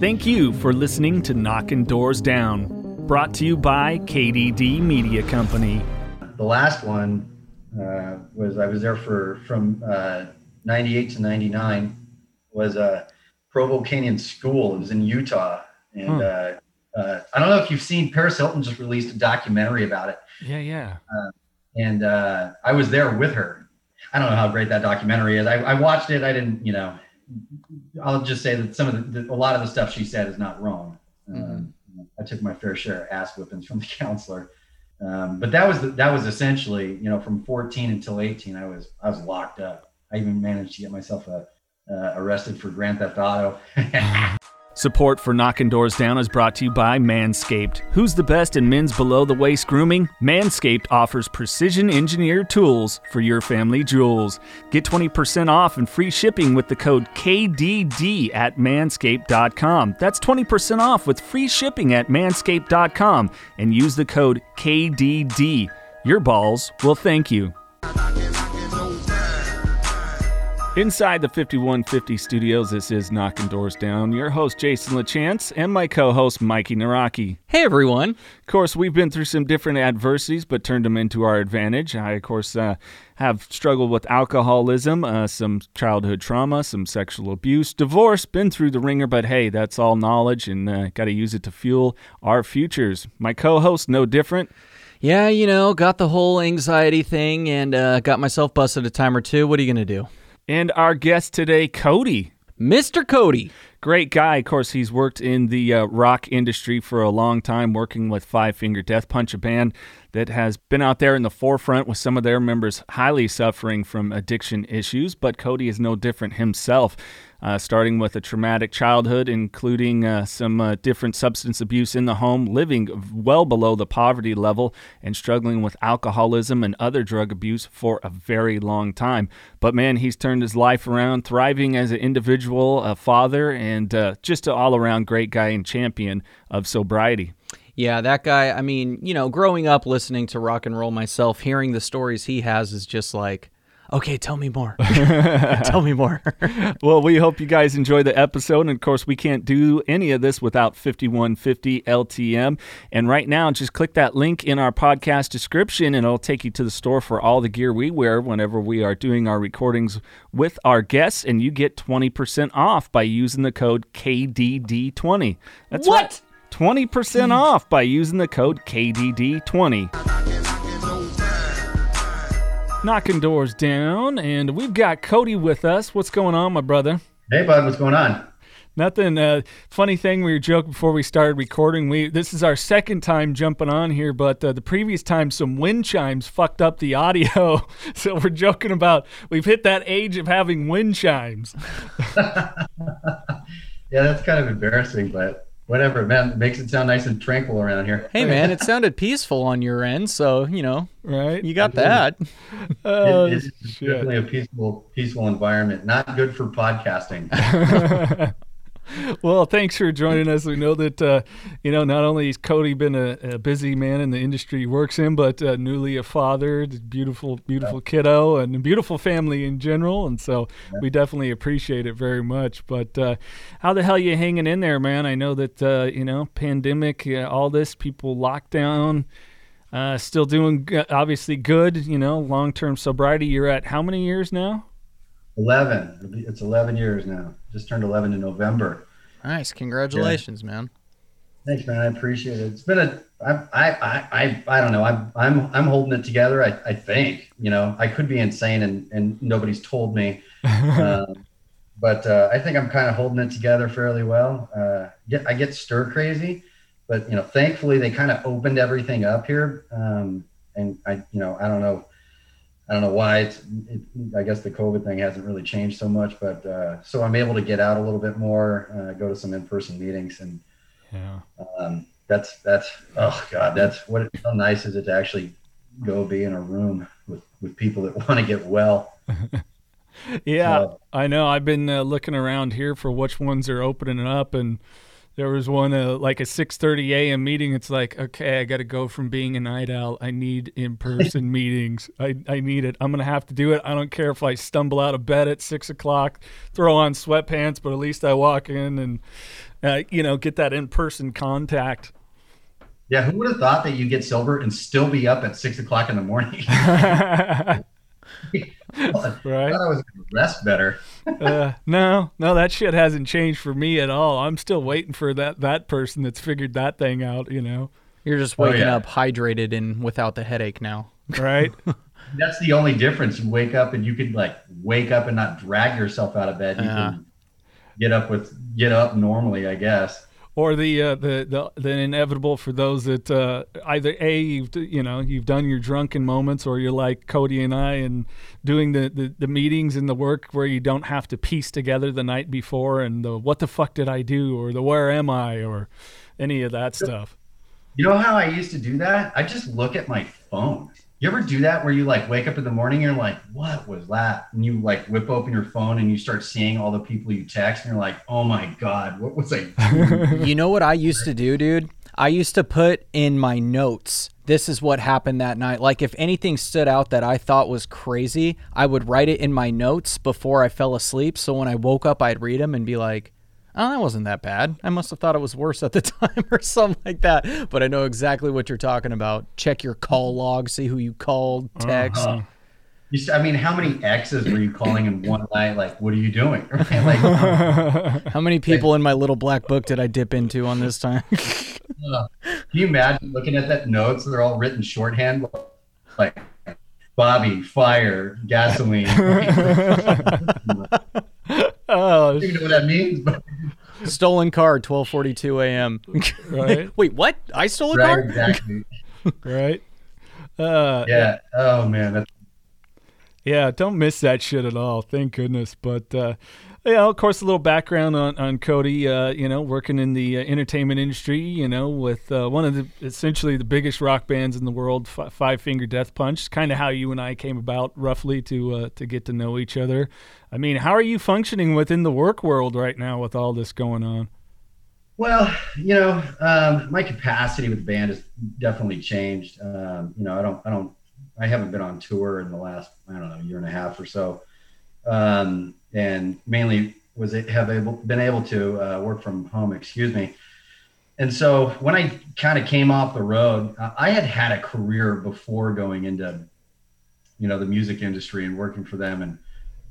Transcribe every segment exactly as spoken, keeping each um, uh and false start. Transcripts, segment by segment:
Thank you for listening to Knockin' Doorz Down, brought to you by K D D Media Company. The last one uh, was, I was there for from uh, ninety-eight to ninety-nine, was uh, Provo Canyon School. It was in Utah. And hmm. uh, uh, I don't know if you've seen, Paris Hilton just released a documentary about it. Yeah, yeah. Uh, and uh, I was there with her. I don't know how great that documentary is. I, I watched it. I didn't, you know. I'll just say that some of the, the a lot of the stuff she said is not wrong. Mm-hmm. Uh, I took my fair share of ass whippings from the counselor, um, but that was the, that was essentially, you know, from fourteen until eighteen, I was I was locked up. I even managed to get myself a, uh, arrested for grand theft auto. Support for Knockin' Doorz Down is brought to you by Manscaped. Who's the best in men's below-the-waist grooming? Manscaped offers precision-engineered tools for your family jewels. Get twenty percent off and free shipping with the code K D D at manscaped dot com. That's twenty percent off with free shipping at manscaped dot com and use the code K D D. Your balls will thank you. Inside the fifty-one fifty Studios, this is Knockin' Doorz Down. Your host, Jason LeChance, and my co-host, Mikey Naraki. Hey, everyone. Of course, we've been through some different adversities, but turned them into our advantage. I, of course, uh, have struggled with alcoholism, uh, some childhood trauma, some sexual abuse, divorce, been through the ringer, but hey, that's all knowledge, and uh, got to use it to fuel our futures. My co-host, no different. Yeah, you know, got the whole anxiety thing and uh, got myself busted a time or two. What are you going to do? And our guest today, Cody. Mister Cody. Great guy. Of course, he's worked in the uh, rock industry for a long time, working with Five Finger Death Punch, a band that has been out there in the forefront with some of their members highly suffering from addiction issues. But Cody is no different himself, uh, starting with a traumatic childhood, including uh, some uh, different substance abuse in the home, living well below the poverty level, and struggling with alcoholism and other drug abuse for a very long time. But man, he's turned his life around, thriving as an individual, a father, and uh, just an all-around great guy and champion of sobriety. Yeah, that guy, I mean, you know, growing up listening to rock and roll myself, hearing the stories he has is just like, okay, tell me more. Tell me more. Well, we hope you guys enjoy the episode. And, of course, we can't do any of this without fifty-one fifty L T M. And right now, just click that link in our podcast description, and it'll take you to the store for all the gear we wear whenever we are doing our recordings with our guests. And you get twenty percent off by using the code K D D twenty. That's what? Right. twenty percent off by using the code K D D twenty. Knockin' Doorz Down, and we've got Cody with us. What's going on, my brother? Hey, bud, what's going on? Nothing. Uh, funny thing, we were joking before we started recording. We this is our second time jumping on here, but uh, the previous time some wind chimes fucked up the audio, so we're joking about we've hit that age of having wind chimes. Yeah, that's kind of embarrassing, but... Whatever, man. It makes it sound nice and tranquil around here. Hey, man, it sounded peaceful on your end, so, you know, right? You got that. Uh, it, it's shit. Definitely a peaceful, peaceful environment. Not good for podcasting. Well, thanks for joining us. We know that, uh, you know, not only has Cody been a, a busy man in the industry he works in, but uh, newly a father, beautiful, beautiful kiddo, and a beautiful family in general. And so we definitely appreciate it very much. But uh, how the hell are you hanging in there, man? I know that, uh, you know, pandemic, uh, all this, people locked down, uh, still doing uh, obviously good, you know, long-term sobriety. You're at how many years now? eleven. It's eleven years now. Just turned eleven in November. Nice. Congratulations, yeah. Man. Thanks, man. I appreciate it. It's been a, I, I, I, I don't know. I'm, I'm, I'm holding it together. I, I think, you know, I could be insane and, and nobody's told me, uh, but, uh, I think I'm kind of holding it together fairly well. Uh, get, I get stir crazy, but you know, thankfully they kind of opened everything up here. Um, and I, you know, I don't know. I don't know why it's, it, I guess the COVID thing hasn't really changed so much, but, uh, so I'm able to get out a little bit more, uh, go to some in-person meetings and, yeah. um, that's, that's, oh God, that's what, how nice is it to actually go be in a room with, with people that want to get well. Yeah, uh, I know. I've been uh, looking around here for which ones are opening up and There was one, uh, like a six thirty a.m. meeting. It's like, okay, I got to go from being a night owl. I need in-person meetings. I, I need it. I'm going to have to do it. I don't care if I stumble out of bed at six o'clock, throw on sweatpants, but at least I walk in and, uh, you know, get that in-person contact. Yeah, who would have thought that you get sober and still be up at six o'clock in the morning? Well, right. I thought I was going to rest better. uh, no, no, that shit hasn't changed for me at all. I'm still waiting for that, that person that's figured that thing out, you know. You're just waking oh, yeah. up hydrated and without the headache now. Right? That's the only difference. You wake up and you can, like, wake up and not drag yourself out of bed. You uh, can get up with get up normally, I guess. Or the, uh, the the the inevitable for those that uh, either A, you've you know you've done your drunken moments, or you're like Cody and I and doing the, the, the meetings and the work where you don't have to piece together the night before and the what the fuck did I do or the where am I or any of that stuff. You know how I used to do that? I just look at my phone. You ever do that where you like wake up in the morning and you're like, what was that? And you like whip open your phone and you start seeing all the people you text and you're like, oh my God, what was I doing? You know what I used to do, dude? I used to put in my notes, this is what happened that night. Like if anything stood out that I thought was crazy, I would write it in my notes before I fell asleep. So when I woke up, I'd read them and be like, oh, that wasn't that bad. I must have thought it was worse at the time or something like that. But I know exactly what you're talking about. Check your call log, see who you called, text. Uh-huh. You, I mean, how many exes were you calling in one night? Like, what are you doing? Like, how many people in my little black book did I dip into on this time? uh, can you imagine looking at that notes? They're all written shorthand. Like, Bobby, fire, gasoline. Oh, I don't even know what that means. But... Stolen car, twelve forty-two a.m. Right? Wait, what? I stole a right, car? Exactly. Right? Uh, yeah. Oh, man. That's... Yeah, don't miss that shit at all. Thank goodness. But, uh, yeah, of course, a little background on, on Cody, uh, you know, working in the uh, entertainment industry, you know, with uh, one of the essentially the biggest rock bands in the world, F- Five Finger Death Punch, kind of how you and I came about roughly to uh, to get to know each other. I mean, how are you functioning within the work world right now with all this going on? Well, you know, um, my capacity with the band has definitely changed. Um, you know, I don't, I don't, I haven't been on tour in the last, I don't know, year and a half or so, um, and mainly was it have able been able to uh, work from home, excuse me. And so when I kind of came off the road, I had had a career before going into, you know, the music industry and working for them and.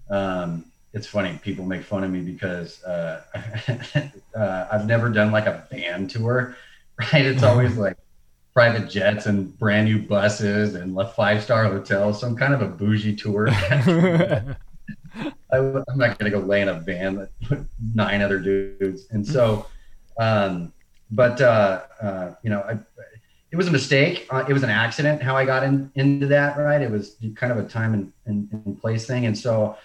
Um, it's funny, people make fun of me because, uh, uh, I've never done like a band tour, right? It's always like private jets and brand new buses and five-star hotels, some kind of a bougie tour. I, I'm not going to go lay in a van with nine other dudes. And so, um, but, uh, uh, you know, I, it was a mistake. Uh, it was an accident how I got in, into that, right? It was kind of a time and, and, and place thing. And so,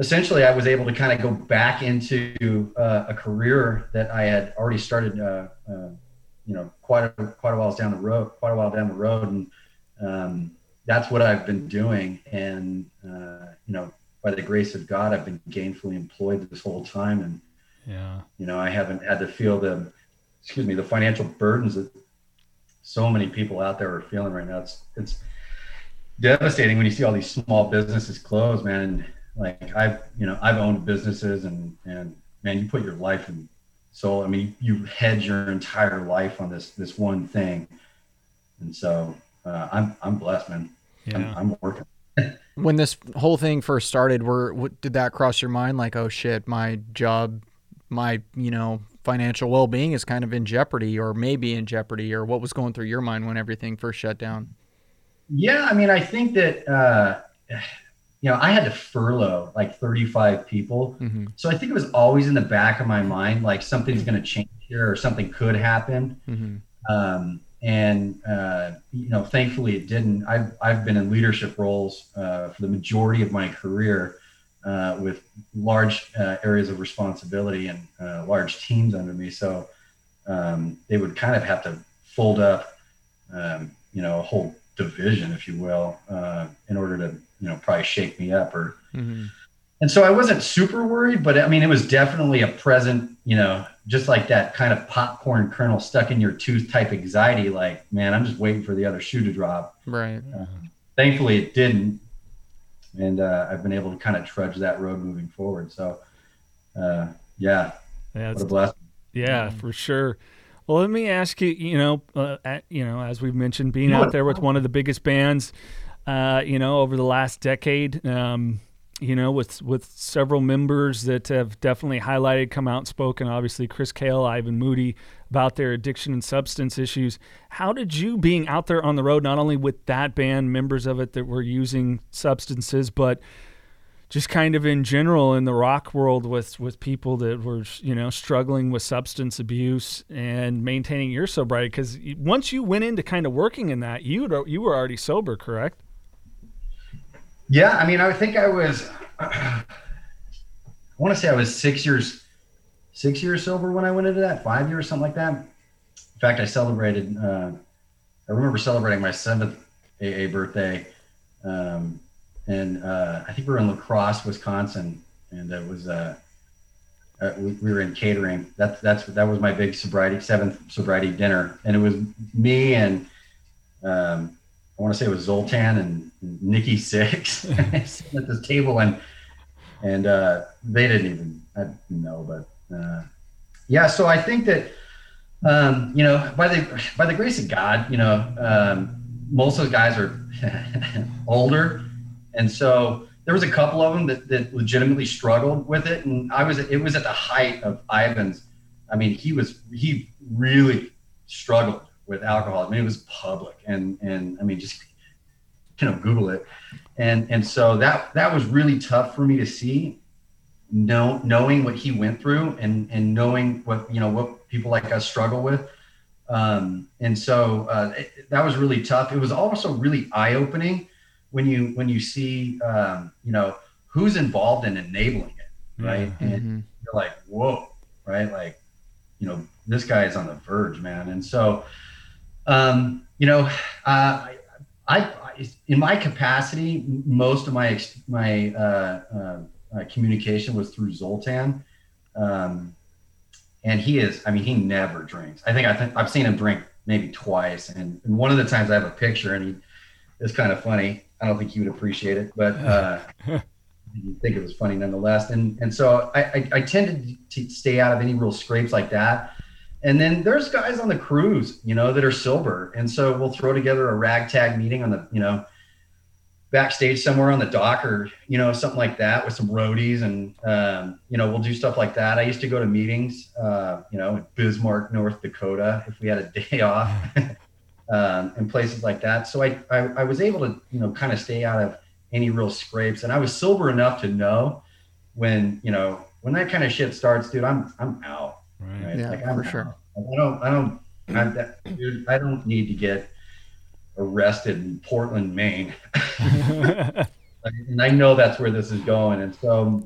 essentially, I was able to kind of go back into uh, a career that I had already started, uh, uh, you know, quite a, quite a while down the road, quite a while down the road, and um, that's what I've been doing. And uh, you know, by the grace of God, I've been gainfully employed this whole time, and yeah, you know, I haven't had to feel the, excuse me, the financial burdens that so many people out there are feeling right now. It's it's devastating when you see all these small businesses close, man. And, like I've, you know, I've owned businesses and, and man, you put your life and soul. I mean, you hedge your entire life on this, this one thing. And so uh, I'm, I'm blessed, man. Yeah. I'm, I'm working. When this whole thing first started, were, what did that cross your mind? Like, oh shit, my job, my, you know, financial well-being is kind of in jeopardy or maybe in jeopardy, or what was going through your mind when everything first shut down? Yeah. I mean, I think that, uh, you know, I had to furlough like thirty-five people. Mm-hmm. So I think it was always in the back of my mind, like something's going to change here or something could happen. Mm-hmm. Um, and, uh, you know, thankfully it didn't. I've, I've been in leadership roles uh, for the majority of my career uh, with large uh, areas of responsibility and uh, large teams under me. So um, they would kind of have to fold up, um, you know, a whole division, if you will, uh, in order to, you know, probably shake me up or, mm-hmm. And so I wasn't super worried, but I mean, it was definitely a present, you know, just like that kind of popcorn kernel stuck in your tooth type anxiety. Like, man, I'm just waiting for the other shoe to drop. Right. Uh, thankfully it didn't. And uh, I've been able to kind of trudge that road moving forward. So uh, yeah, yeah what a blessing. Yeah, for sure. Well, let me ask you, you know, uh, at, you know, as we've mentioned, being out there with one of the biggest bands, uh, you know, over the last decade, um, you know, with with several members that have definitely highlighted, come out and spoken, obviously Chris Kael, Ivan Moody, about their addiction and substance issues. How did you, being out there on the road, not only with that band, members of it that were using substances, but just kind of in general in the rock world with, with people that were, you know, struggling with substance abuse and maintaining your sobriety? Because once you went into kind of working in that, you you were already sober, correct? Yeah, I mean, I think I was, I want to say I was six years, six years sober when I went into that, five years, something like that. In fact, I celebrated, uh, I remember celebrating my seventh A A birthday, um, and uh, I think we were in La Crosse, Wisconsin, and it was uh, uh, we, we were in catering. That's that's that was my big sobriety seventh sobriety dinner, and it was me and um, I want to say it was Zoltan and Nikki Sixx sitting at this table, and and uh, they didn't even I didn't know, but uh, yeah. So I think that um, you know by the by the grace of God, you know um, most of the guys are older. And so there was a couple of them that, that legitimately struggled with it. And I was, it was at the height of Ivan's. I mean, he was, he really struggled with alcohol. I mean, it was public and, and I mean, just kind of Google it. And, and so that, that was really tough for me to see, know, knowing what he went through and, and knowing what, you know, what people like us struggle with. Um, and so uh, it, that was really tough. It was also really eye-opening when you when you see um, you know who's involved in enabling it, right? Mm-hmm. And you're like, whoa, right? Like, you know, this guy is on the verge, man. And so, um, you know, uh, I, I in my capacity, most of my my uh, uh, communication was through Zoltan, um, and he is. I mean, he never drinks. I think I th- I've seen him drink maybe twice, and, and one of the times I have a picture, and he is kind of funny. I don't think he would appreciate it, but uh, you think it was funny nonetheless. And and so I, I, I tended to stay out of any real scrapes like that. And then there's guys on the cruise, you know, that are sober. And so we'll throw together a ragtag meeting on the, you know, backstage somewhere on the dock or, you know, something like that with some roadies. And, um, you know, we'll do stuff like that. I used to go to meetings, uh, you know, in Bismarck, North Dakota, if we had a day off. Um, and places like that. So I, I, I was able to, you know, kind of stay out of any real scrapes. And I was sober enough to know when, you know, when that kind of shit starts, dude, I'm, I'm out. Right. Right? Yeah, like, I'm for out. Sure. I don't, I don't, I'm that, dude, I don't need to get arrested in Portland, Maine. And I know that's where this is going. And so,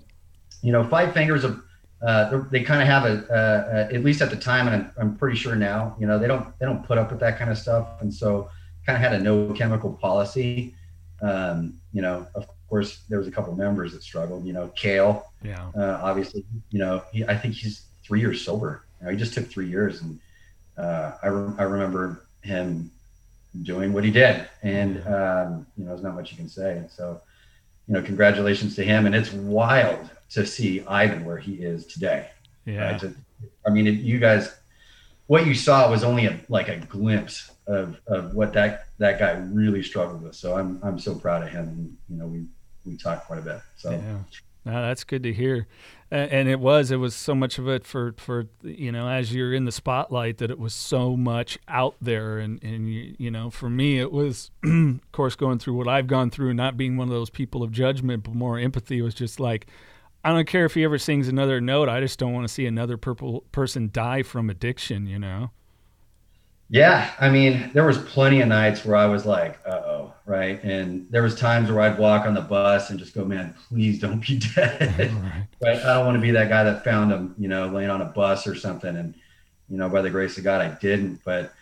you know, Five Fingers of, Uh, they kind of have a, uh, uh, at least at the time, and I'm, I'm pretty sure now, you know, they don't they don't put up with that kind of stuff, and so kind of had a no chemical policy. Um, you know, of course, there was a couple of members that struggled. You know, Kale, yeah, uh, obviously, you know, he, I think he's three years sober. You know, he just took three years, and uh, I re- I remember him doing what he did, and um, you know, there's not much you can say. And so, you know, congratulations to him, and it's wild to see Ivan where he is today. Yeah. Right? To, I mean, it, you guys, what you saw was only a, like a glimpse of, of what that, that guy really struggled with. So I'm, I'm so proud of him. And, you know, we, we talked quite a bit. So yeah. No, that's good to hear. And it was, it was so much of it for, for, you know, as you're in the spotlight, that it was so much out there. And, and you, you know, for me, it was, of course, going through what I've gone through, not being one of those people of judgment, but more empathy was just like, I don't care if he ever sings another note. I just don't want to see another purple person die from addiction, you know? Yeah. I mean, there was plenty of nights where I was like, uh-oh, right? And there was times where I'd walk on the bus and just go, man, please don't be dead. Right. But I don't want to be that guy that found him, you know, laying on a bus or something. And, you know, by the grace of God, I didn't. But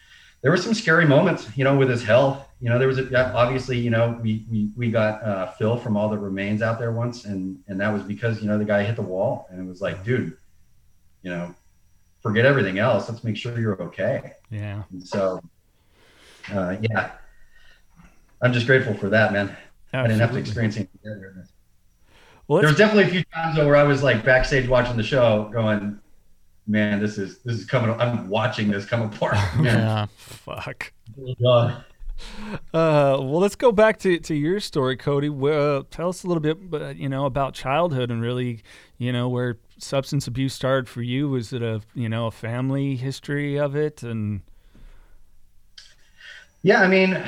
there were some scary moments, you know, with his health. You know, there was a, obviously, you know, we we we got uh, Phil from All the Remains out there once, and and that was because, you know, the guy hit the wall, and it was like, dude, you know, forget everything else. Let's make sure you're okay. Yeah. And so, uh, yeah, I'm just grateful for that, man. Absolutely. I didn't have to experience anything together. Well, there was definitely a few times though where I was like backstage watching the show going, man, this is, this is coming. I'm watching this come apart. Yeah. Fuck. Uh, Uh, well, let's go back to, to your story, Cody. Uh, tell us a little bit, you know, about childhood and really, you know, where substance abuse started for you. Was it a, you know, a family history of it? And yeah, I mean,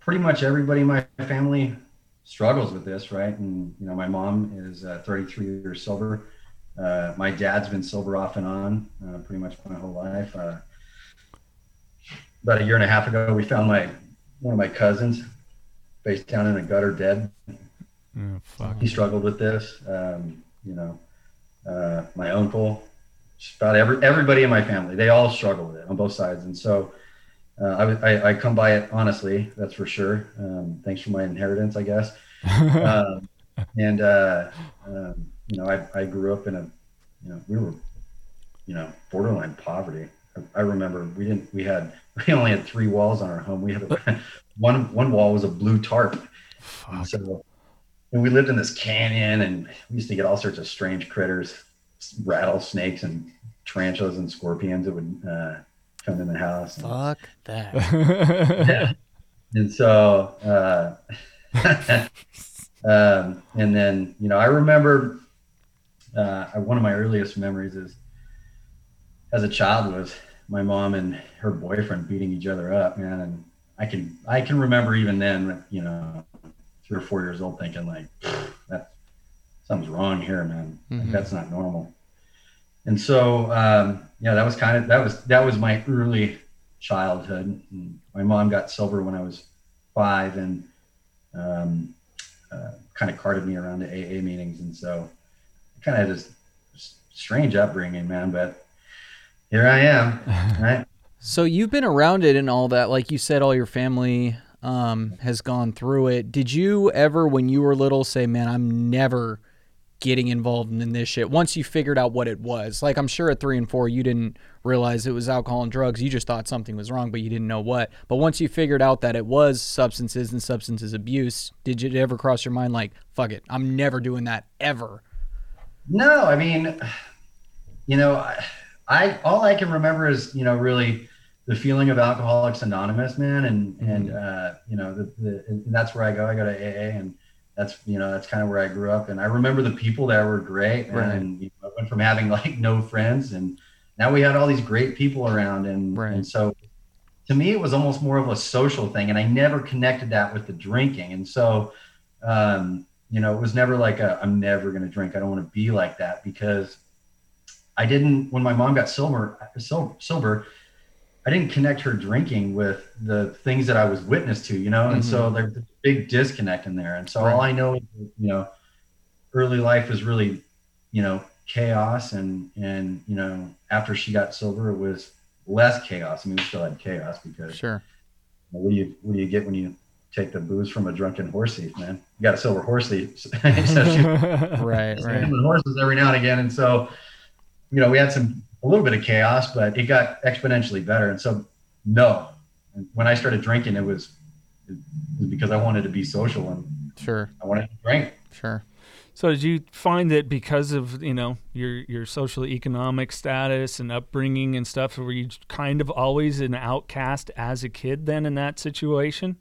pretty much everybody in my family struggles with this, right? And you know, my mom is uh, thirty-three years sober. Uh, my dad's been sober off and on uh, pretty much my whole life. Uh, about a year and a half ago, we found my one of my cousins face down in a gutter dead. Oh, fuck. He struggled with this. Um, you know, uh, my uncle, just about every, everybody in my family, they all struggle with it on both sides. And so uh, I, I, I come by it honestly, that's for sure. Um, thanks for my inheritance, I guess. um, and, uh, um, you know, I, I grew up in a, you know, we were, you know, borderline poverty. I remember we didn't, we had, we only had three walls on our home. We had a, one, one wall was a blue tarp. And so, and we lived in this canyon and we used to get all sorts of strange critters, rattlesnakes and tarantulas and scorpions that would uh, come in the house. And, fuck that. Yeah. And so, uh, um, and then, you know, I remember uh, one of my earliest memories is as a child was my mom and her boyfriend beating each other up, man. And I can, I can remember even then, you know, three or four years old thinking like, that something's wrong here, man. Mm-hmm. Like, that's not normal. And so, um, yeah, that was kind of, that was, that was my early childhood. And my mom got sober when I was five and, um, uh, kind of carted me around to A A meetings. And so I kind of had this strange upbringing, man, but here I am, right? So you've been around it and all that. Like you said, all your family um, has gone through it. Did you ever, when you were little, say, man, I'm never getting involved in this shit once you figured out what it was? Like, I'm sure at three and four, you didn't realize it was alcohol and drugs. You just thought something was wrong, but you didn't know what. But once you figured out that it was substances and substances abuse, did it ever cross your mind like, fuck it, I'm never doing that ever? No, I mean, you know... I... I, all I can remember is, you know, really the feeling of Alcoholics Anonymous, man. And, mm-hmm. and, uh, you know, the, the, and that's where I go, I go to A A and that's, you know, that's kind of where I grew up. And I remember the people that were great, man. Right. And you know, I went from having like no friends and now we had all these great people around. And, right. and so to me, it was almost more of a social thing. And I never connected that with the drinking. And so, um, you know, it was never like a, I'm never going to drink. I don't want to be like that because I didn't, when my mom got sober, sober, I didn't connect her drinking with the things that I was witness to, you know? And mm-hmm. so there's a big disconnect in there. And so right. all I know is, you know, early life was really, you know, chaos. And, and, you know, after she got sober, it was less chaos. I mean, we still had chaos because sure. you know, what do you, what do you get when you take the booze from a drunken horse thief, man? You got a sober horse thief. So she, right. right. horses every now and again. And so, you know, we had some, a little bit of chaos, but it got exponentially better. And so, no, when I started drinking, it was, it was because I wanted to be social and sure. I wanted to drink. Sure. So did you find that because of, you know, your, your social economic status and upbringing and stuff, were you kind of always an outcast as a kid then in that situation?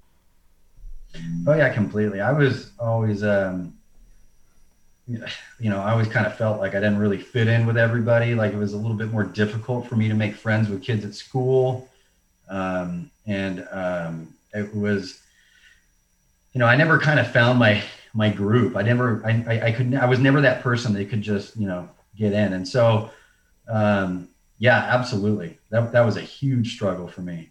Oh yeah, completely. I was always, um, you know, I always kind of felt like I didn't really fit in with everybody. Like it was a little bit more difficult for me to make friends with kids at school. Um, and um, it was, you know, I never kind of found my, my group. I never, I, I, I couldn't, I was never that person that could just, you know, get in. And so, um, yeah, absolutely. That, that was a huge struggle for me.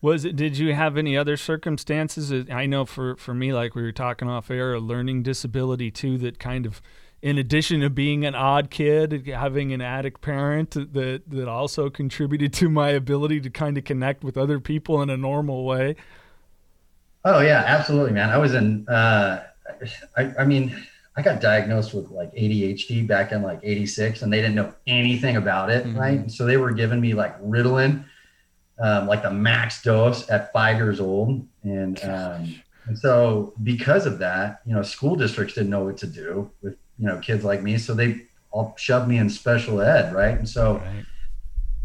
Was it, did you have any other circumstances? I know for, for me, like we were talking off air, a learning disability too, that kind of, in addition to being an odd kid, having an addict parent that, that also contributed to my ability to kind of connect with other people in a normal way. Oh yeah, absolutely, man. I was in, uh, I, I mean, I got diagnosed with like A D H D back in like eighty-six, and they didn't know anything about it. Mm-hmm. Right. So they were giving me like Ritalin, um, like the max dose at five years old. And, um, and so because of that, you know, school districts didn't know what to do with, you know, kids like me. So they all shoved me in special ed. Right. And so, right.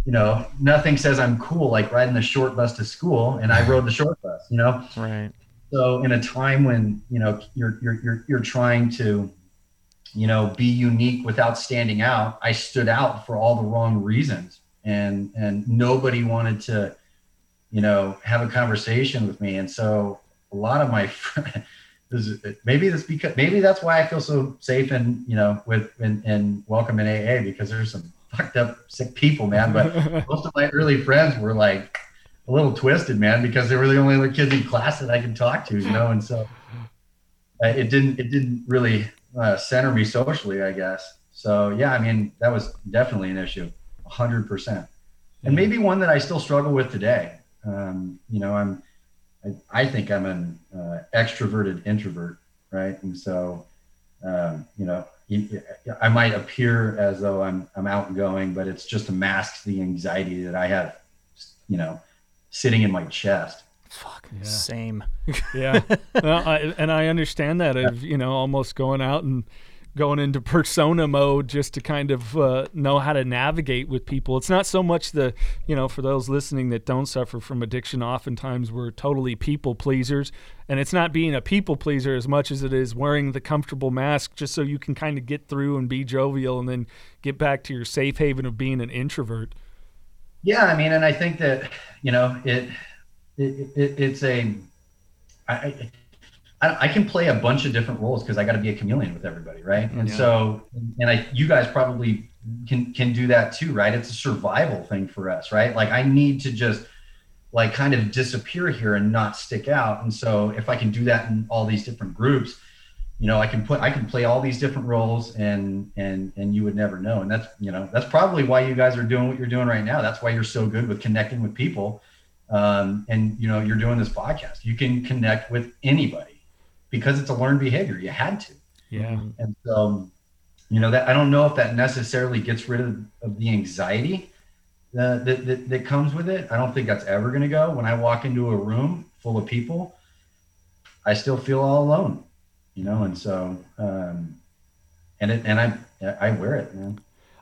you know, nothing says I'm cool like riding the short bus to school, and I rode the short bus, you know? Right. So in a time when, you know, you're, you're, you're, you're trying to, you know, be unique without standing out, I stood out for all the wrong reasons, and, and nobody wanted to, you know, have a conversation with me. And so a lot of my friends, maybe that's because, maybe that's why I feel so safe and, you know, with, and, and welcome in A A, because there's some fucked up sick people, man. But most of my early friends were like, a little twisted, man, because they were the only kids in class that I could talk to, you know? And so uh, it didn't, it didn't really uh, center me socially, I guess. So yeah, I mean, that was definitely an issue, a hundred percent. And maybe one that I still struggle with today. Um, you know, I'm, I, I think I'm an uh, extroverted introvert. Right. And so, um, you know, I might appear as though I'm, I'm outgoing, but it's just to mask the anxiety that I have, you know, sitting in my chest. Fuck. Yeah. Same. Yeah. Well, I, and I understand that of, you know, almost going out and going into persona mode just to kind of uh, know how to navigate with people. It's not so much the, you know, for those listening that don't suffer from addiction, oftentimes we're totally people pleasers. And it's not being a people pleaser as much as it is wearing the comfortable mask just so you can kind of get through and be jovial and then get back to your safe haven of being an introvert. Yeah, I mean, and I think that, you know, it, it, it it's a, I, I, I can play a bunch of different roles because I got to be a chameleon with everybody, right? And yeah. so, and I, you guys probably can can do that too, right? It's a survival thing for us, right? Like I need to just like kind of disappear here and not stick out. And so if I can do that in all these different groups, you know, I can put, I can play all these different roles, and, and, and you would never know. And that's, you know, that's probably why you guys are doing what you're doing right now. That's why you're so good with connecting with people. Um, and you know, you're doing this podcast, you can connect with anybody because it's a learned behavior. You had to. Yeah. And so, you know, that, I don't know if that necessarily gets rid of, of the anxiety uh, that, that, that comes with it. I don't think that's ever going to go. When I walk into a room full of people, I still feel all alone. You know, and so, um, and it, and I, I wear it, man.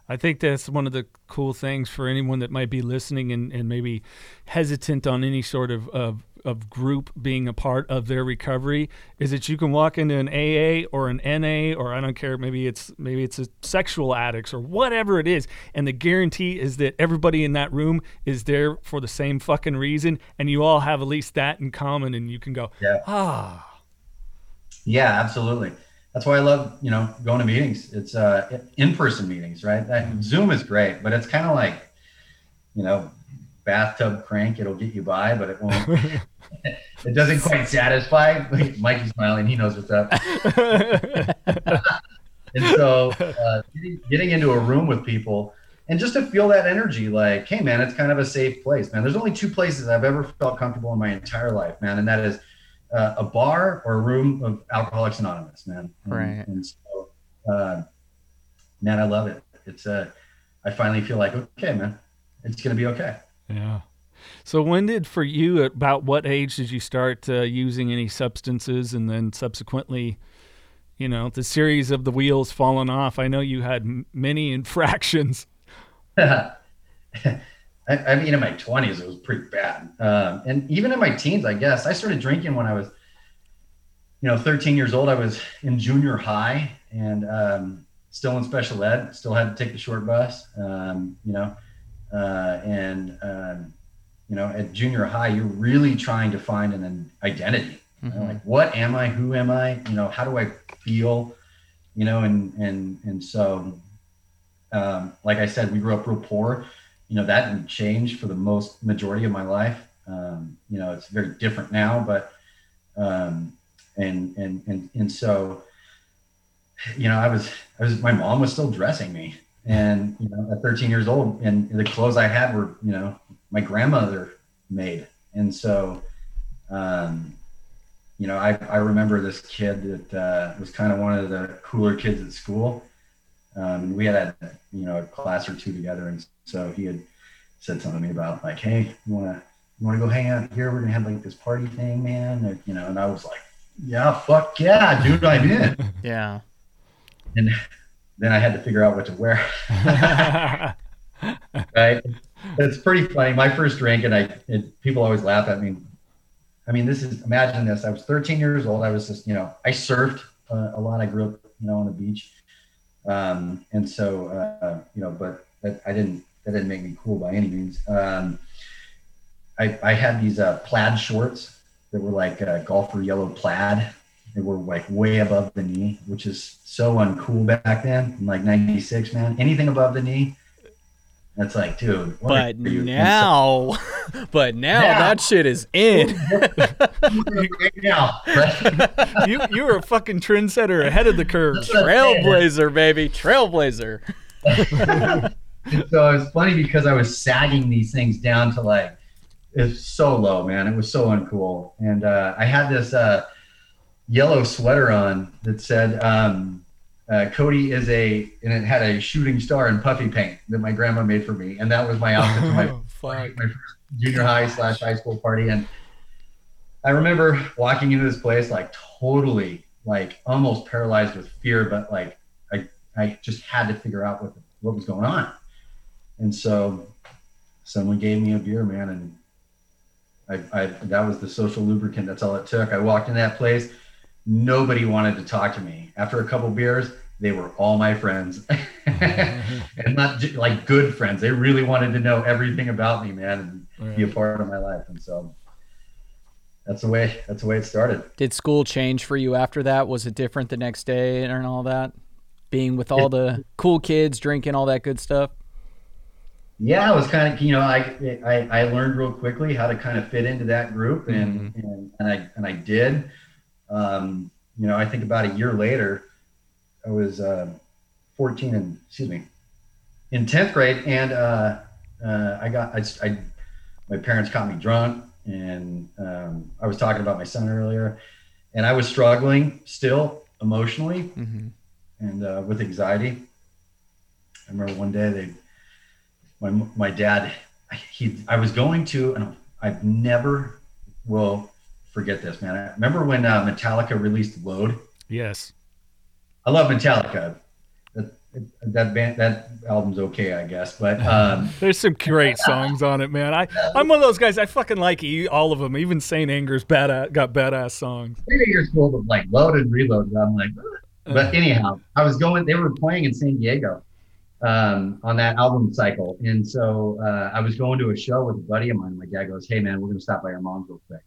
I think that's one of the cool things for anyone that might be listening and, and maybe hesitant on any sort of, of, of group being a part of their recovery, is that you can walk into an A A or an N A, or I don't care, maybe it's, maybe it's a sexual addicts or whatever it is. And the guarantee is that everybody in that room is there for the same fucking reason. And you all have at least that in common, and you can go, yeah. ah, Yeah, absolutely. That's why I love, you know, going to meetings. It's uh, in-person meetings, right? That, Zoom is great, but it's kind of like, you know, bathtub crank. It'll get you by, but it won't. It doesn't quite satisfy. Mikey's smiling. He knows what's up. And so uh, getting, getting into a room with people and just to feel that energy, like, hey, man, it's kind of a safe place, man. There's only two places I've ever felt comfortable in my entire life, man, and that is Uh, a bar or a room of Alcoholics Anonymous, man. And, right. And so, uh, man, I love it. It's uh, I finally feel like, okay, man, it's going to be okay. Yeah. So when did, for you, about what age did you start uh, using any substances, and then subsequently, you know, the series of the wheels falling off? I know you had m- many infractions. I mean, in my twenties, it was pretty bad. Um, and even in my teens, I guess, I started drinking when I was, you know, thirteen years old. I was in junior high and um, still in special ed, still had to take the short bus, um, you know. Uh, and, um, you know, at junior high, you're really trying to find an identity. Mm-hmm. You know, like, what am I? Who am I? You know, how do I feel? You know, and and and so, um, like I said, we grew up real poor. You know, that didn't change for the most majority of my life. Um, you know, it's very different now, but, um, and, and, and, and so, you know, I was, I was, my mom was still dressing me, and, you know, at thirteen years old, and the clothes I had were, you know, my grandmother made. And so, um, you know, I, I remember this kid that uh, was kind of one of the cooler kids at school. Um, we had, a, you know, a class or two together. And so he had said something to me about like, hey, you want to you want to go hang out here? We're going to have like this party thing, man. Or, you know, and I was like, yeah, fuck yeah, dude, I'm in. Yeah. And then I had to figure out what to wear. Right. It's pretty funny. My first drink, and I it, people always laugh at me. I mean, this is, imagine this. I was thirteen years old. I was just, you know, I surfed uh, a lot. I grew up, you know, on the beach. Um, and so, uh, you know, but that, I didn't, that didn't make me cool by any means. Um, I, I had these uh, plaid shorts that were like a golfer yellow plaid. They were like way above the knee, which is so uncool back then. In like ninety-six, man, anything above the knee. That's like, dude. But now, so, but now, now that shit is in. Right now, right? you you were a fucking trendsetter, ahead of the curve, trailblazer, baby, trailblazer. So it was funny because I was sagging these things down to like, it's so low, man. It was so uncool, and uh, I had this uh, yellow sweater on that said. Um, Uh, Cody is a, and it had a shooting star in puffy paint that my grandma made for me. And that was my outfit for my, my first junior high slash high school party. And I remember walking into this place, like totally, like almost paralyzed with fear, but like, I, I just had to figure out what, what was going on. And so someone gave me a beer, man. And I, I, that was the social lubricant. That's all it took. I walked in that place. Nobody wanted to talk to me. After a couple beers, they were all my friends. And not like good friends. They really wanted to know everything about me, man, and right. be a part of my life. And so that's the way, that's the way it started. Did school change for you after that? Was it different the next day and all that? Being with all the cool kids, drinking, all that good stuff? Yeah, it was kind of, you know, I, I, I learned real quickly how to kind of fit into that group. And, mm-hmm. and, and I, and I did. Um, you know, I think about a year later, I was, uh, fourteen and excuse me in tenth grade. And, uh, uh, I got, I, I, my parents caught me drunk and, um, I was talking about my son earlier and I was struggling still emotionally mm-hmm. and, uh, with anxiety. I remember one day they, my, my dad, he, I was going to, and I've never will forget this, man. I remember when uh, Metallica released Load. Yes. I love Metallica. That that, band, that album's okay, I guess. But um, there's some great songs on it, man. I, I'm one of those guys. I fucking like all of them. Even Saint Anger's badass, got badass songs. Saint Anger's full of like Load and Reload. And I'm like, uh, but anyhow, I was going. They were playing in San Diego um, on that album cycle, and so uh, I was going to a show with a buddy of mine. My dad goes, "Hey, man, we're gonna stop by your mom's real quick."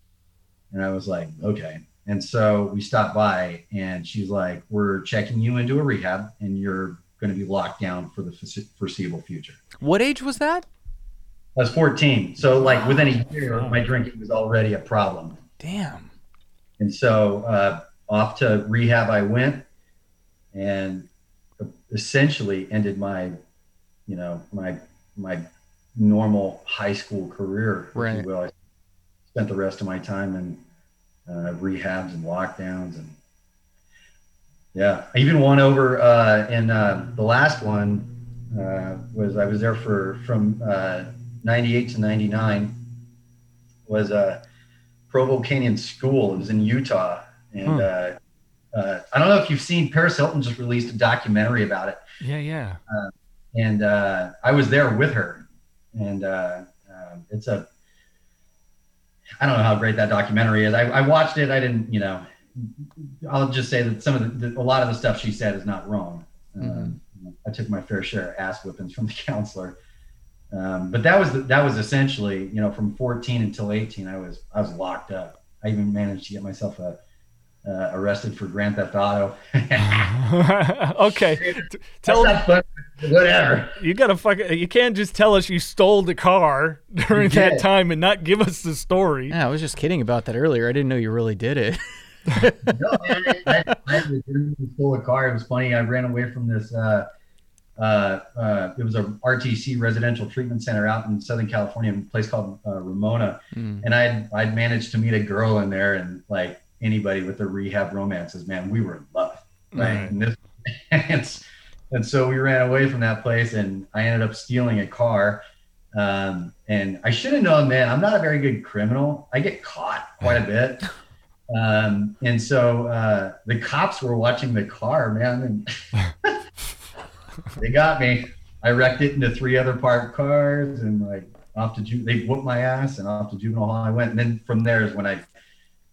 And I was like, okay. And so we stopped by and she's like, we're checking you into a rehab and you're going to be locked down for the foreseeable future. What age was that? I was fourteen. So like within a year, my drinking was already a problem. Damn. And so uh, off to rehab I went and essentially ended my, you know, my my normal high school career. Right. If you will. I spent the rest of my time in uh, rehabs and lockdowns, and yeah, I even won over. Uh, and uh, the last one uh, was I was there for from uh, ninety-eight to ninety-nine. Was a uh, Provo Canyon School. It was in Utah, and hmm. uh, uh, I don't know if you've seen Paris Hilton just released a documentary about it. Yeah, yeah. Uh, and uh, I was there with her, and uh, uh, it's a. I don't know how great that documentary is. I, I watched it. I didn't, you know, I'll just say that some of the, the a lot of the stuff she said is not wrong. Um, mm-hmm. I took my fair share of ass whippings from the counselor. Um, but that was, the, that was essentially, you know, from fourteen until eighteen, I was, I was locked up. I even managed to get myself a, uh, arrested for grand theft auto. Okay. Tell That's us whatever. You gotta fucking, you can't just tell us you stole the car during that time and not give us the story. Yeah, I was just kidding about that earlier. I didn't know you really did it. No, I, I, I legitimately stole a car. It was funny. I ran away from this. Uh, uh, uh, it was a R T C residential treatment center out in Southern California, in a place called uh, Ramona, mm. and I I'd, I'd managed to meet a girl in there and like. anybody with their rehab romances, man, we were in love, right? Mm-hmm. And, this, and, and so we ran away from that place, and I ended up stealing a car. Um, and I should have known, man, I'm not a very good criminal. I get caught quite a bit. Um, and so, uh, the cops were watching the car, man, and they got me. I wrecked it into three other parked cars, and like off to, ju- they whooped my ass, and off to juvenile hall I went. And then from there is when I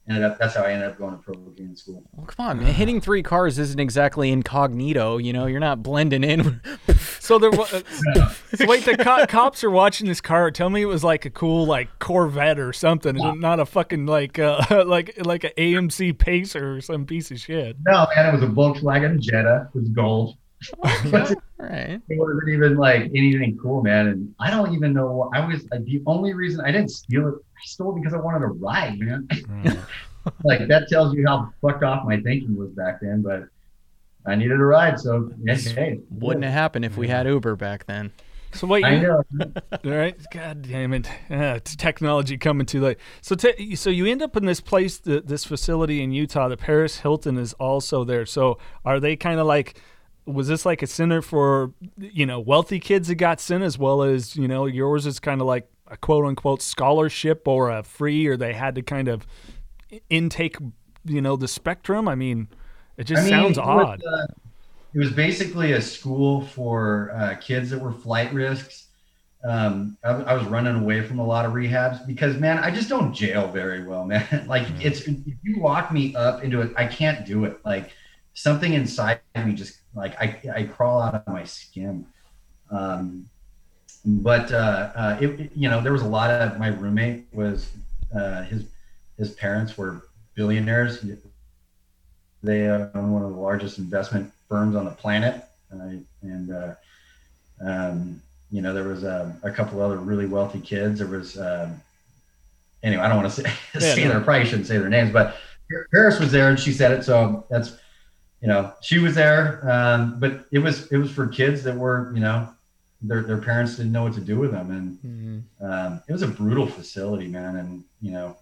ended up, that's how I ended up going to Provo Canyon School. Well, come on, man. Hitting three cars isn't exactly incognito. You know, you're not blending in. So there was, uh, no. So wait, the co- cops are watching this car. Tell me it was like a cool, like Corvette or something. Wow. Not a fucking like, uh, like, like an A M C Pacer or some piece of shit. No, man, it was a Volkswagen Jetta. It was gold. Okay. All right. It wasn't even like anything cool, man. And I don't even know. I was like, the only reason I didn't steal it, I stole it because I wanted to ride, man. Mm. Like that tells you how fucked off my thinking was back then, but I needed a ride. So yes, hey, wouldn't have happened if we had Uber back then. So wait, I know. All right. God damn it. Uh, it's technology coming too late. So, te- so you end up in this place, the, this facility in Utah, the Paris Hilton is also there. So are they kind of like, was this like a center for, you know, wealthy kids that got sent as well as, you know, yours is kind of like a quote unquote scholarship or a free, or they had to kind of intake, you know, the spectrum? I mean, it just I mean, sounds it odd. Was, uh, it was basically a school for uh, kids that were flight risks. Um, I, I was running away from a lot of rehabs because, man, I just don't jail very well, man. Like mm. it's, if you lock me up into it, I can't do it. Like something inside me just like, I, I crawl out of my skin. Um, but, uh, uh, it, you know, there was a lot of, my roommate was, uh, his, his parents were billionaires. They own one of the largest investment firms on the planet. Uh, and, uh, um, you know, there was a, a couple other really wealthy kids. There was, um, anyway, I don't want to say, yeah, say no. their, probably shouldn't say their names, but Paris was there and she said it. So that's, you know, she was there, um, but it was it was for kids that were, you know, their their parents didn't know what to do with them, and mm-hmm. um, it was a brutal facility, man. And you know,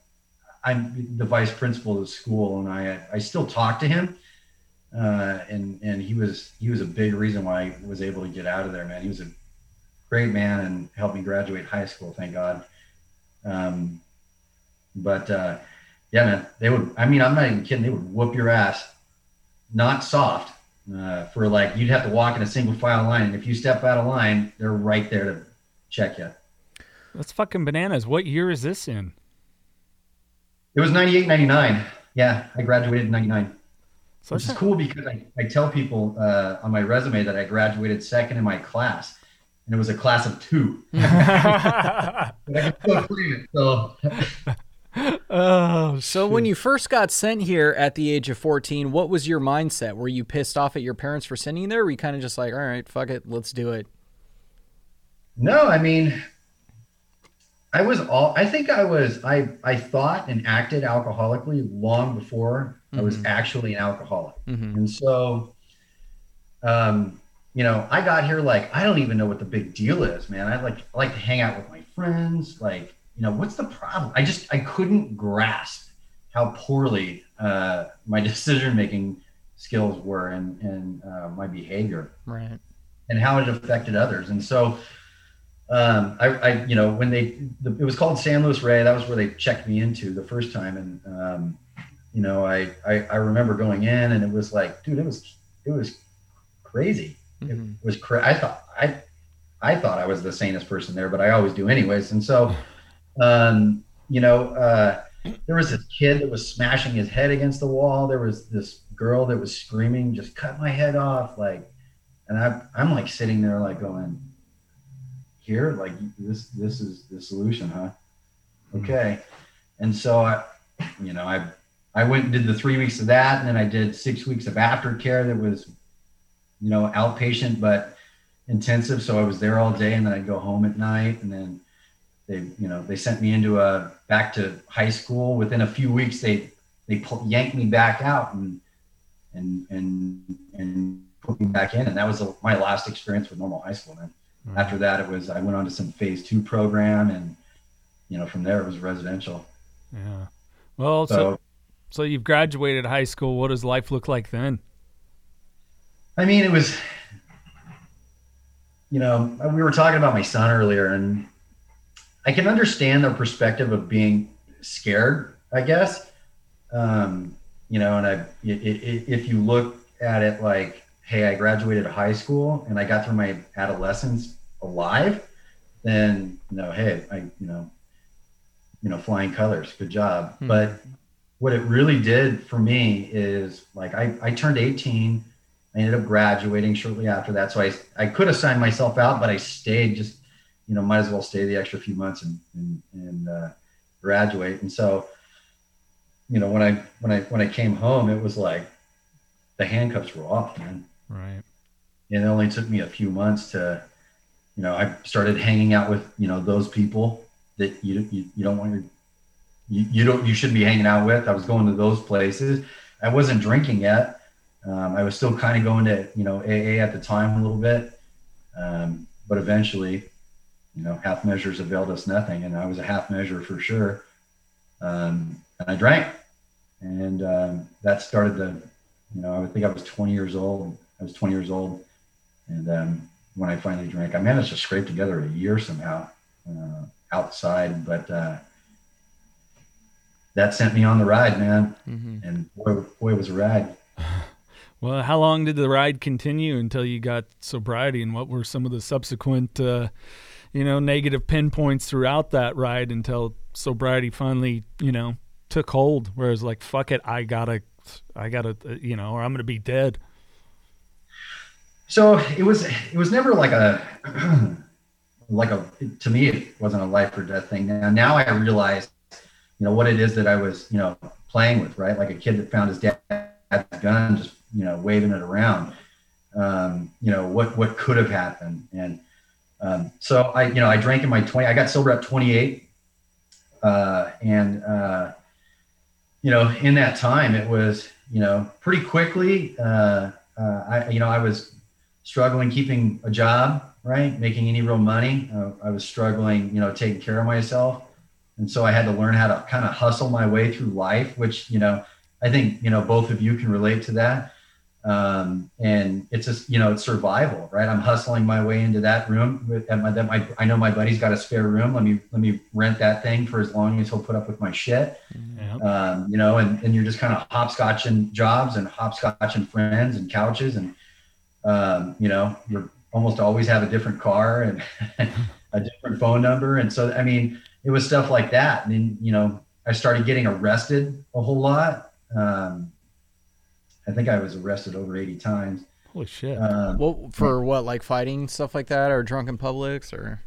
I'm the vice principal of the school, and I I still talk to him, uh, and and he was he was a big reason why I was able to get out of there, man. He was a great man and helped me graduate high school, thank God. Um, but uh, yeah, man, they would. I mean, I'm not even kidding. They would whoop your ass. Not soft, uh, for like, you'd have to walk in a single file line. And if you step out of line, they're right there to check you. That's fucking bananas. What year is this in? It was ninety-eight, ninety-nine. Yeah. I graduated in ninety-nine. So which is cool because I, I tell people, uh, on my resume that I graduated second in my class, and it was a class of two. But I can still claim it, so. Oh, so when you first got sent here at the age of fourteen, what was your mindset? Were you pissed off at your parents for sending you there? Or were you kind of just like, all right, fuck it, let's do it? No, I mean, I was all, I think I was, I, I thought and acted alcoholically long before mm-hmm. I was actually an alcoholic. Mm-hmm. And so, um, you know, I got here, like, I don't even know what the big deal is, man. I like, I like to hang out with my friends. Like, you know, what's the problem? I just, I couldn't grasp how poorly uh, my decision-making skills were and, and uh, my behavior, right? And how it affected others. And so um, I, I, you know, when they, the, it was called San Luis Rey, that was where they checked me into the first time. And, um, you know, I, I, I remember going in and it was like, dude, it was, it was crazy. Mm-hmm. It was crazy. I thought, I, I thought I was the sanest person there, but I always do anyways. And so Um, you know, uh, there was this kid that was smashing his head against the wall. There was this girl that was screaming, just cut my head off. Like, and I, I'm like sitting there like going here, like this, this is the solution, huh? Okay. And so I, you know, I, I went and did the three weeks of that. And then I did six weeks of aftercare that was, you know, outpatient, but intensive. So I was there all day and then I'd go home at night and then, they, you know, they sent me into a back to high school. Within a few weeks, they they pull, yanked me back out and and and and put me back in. And that was a, my last experience with normal high school. Then mm-hmm. after that, it was I went on to some phase two program, and you know, from there it was residential. Yeah. Well, so, so So you've graduated high school. What does life look like then? I mean, it was, you know, we were talking about my son earlier, and I can understand the perspective of being scared, I guess. Um, you know, and I, it, it, if you look at it like, hey, I graduated high school and I got through my adolescence alive, then, you know, hey, I, you know, you know, flying colors, good job. Hmm. But what it really did for me is, like, I, I turned eighteen. I ended up graduating shortly after that. So I, I could have signed myself out, but I stayed, just, you know, might as well stay the extra few months and, and, and uh, graduate. And so, you know, when I, when I, when I came home, it was like the handcuffs were off, man. Right. And it only took me a few months to, you know, I started hanging out with, you know, those people that you, you, you don't want your, you, you don't, you shouldn't be hanging out with. I was going to those places. I wasn't drinking yet. Um, I was still kind of going to, you know, A A at the time a little bit. Um, but eventually, you know, half measures availed us nothing. And I was a half measure for sure. Um, and I drank, and um, that started the, you know, I would think I was twenty years old. I was twenty years old. And um, when I finally drank, I managed to scrape together a year somehow uh, outside, but uh, that sent me on the ride, man. Mm-hmm. And boy, boy, was a ride. Well, how long did the ride continue until you got sobriety, and what were some of the subsequent, uh, you know, negative pinpoints throughout that ride until sobriety finally, you know, took hold, where it was like, fuck it, I gotta, I gotta, you know, or I'm gonna be dead? So it was, it was never like a, like a, to me, it wasn't a life or death thing. Now, now I realize, you know, what it is that I was, you know, playing with, right? Like a kid that found his dad. At the gun, just, you know, waving it around, um, you know, what, what could have happened. And, um, so I, you know, I drank in my twenties, I got sober at twenty-eight. Uh, and, uh, you know, in that time it was, you know, pretty quickly, uh, uh, I, you know, I was struggling keeping a job, right. Making any real money. Uh, I was struggling, you know, taking care of myself. And so I had to learn how to kind of hustle my way through life, which, you know, I think, you know, both of you can relate to that. Um, and it's just, you know, it's survival, right? I'm hustling my way into that room. With, at my, that my, I know my buddy's got a spare room. Let me, let me rent that thing for as long as he'll put up with my shit. Yep. Um, you know, and, and you're just kind of hopscotching jobs and hopscotching friends and couches. And, um, you know, you almost always have a different car and a different phone number. And so, I mean, it was stuff like that. And then, you know, I started getting arrested a whole lot. Um, I think I was arrested over eighty times. Holy shit. Um, well, for what, like fighting, stuff like that, or drunk in publics, or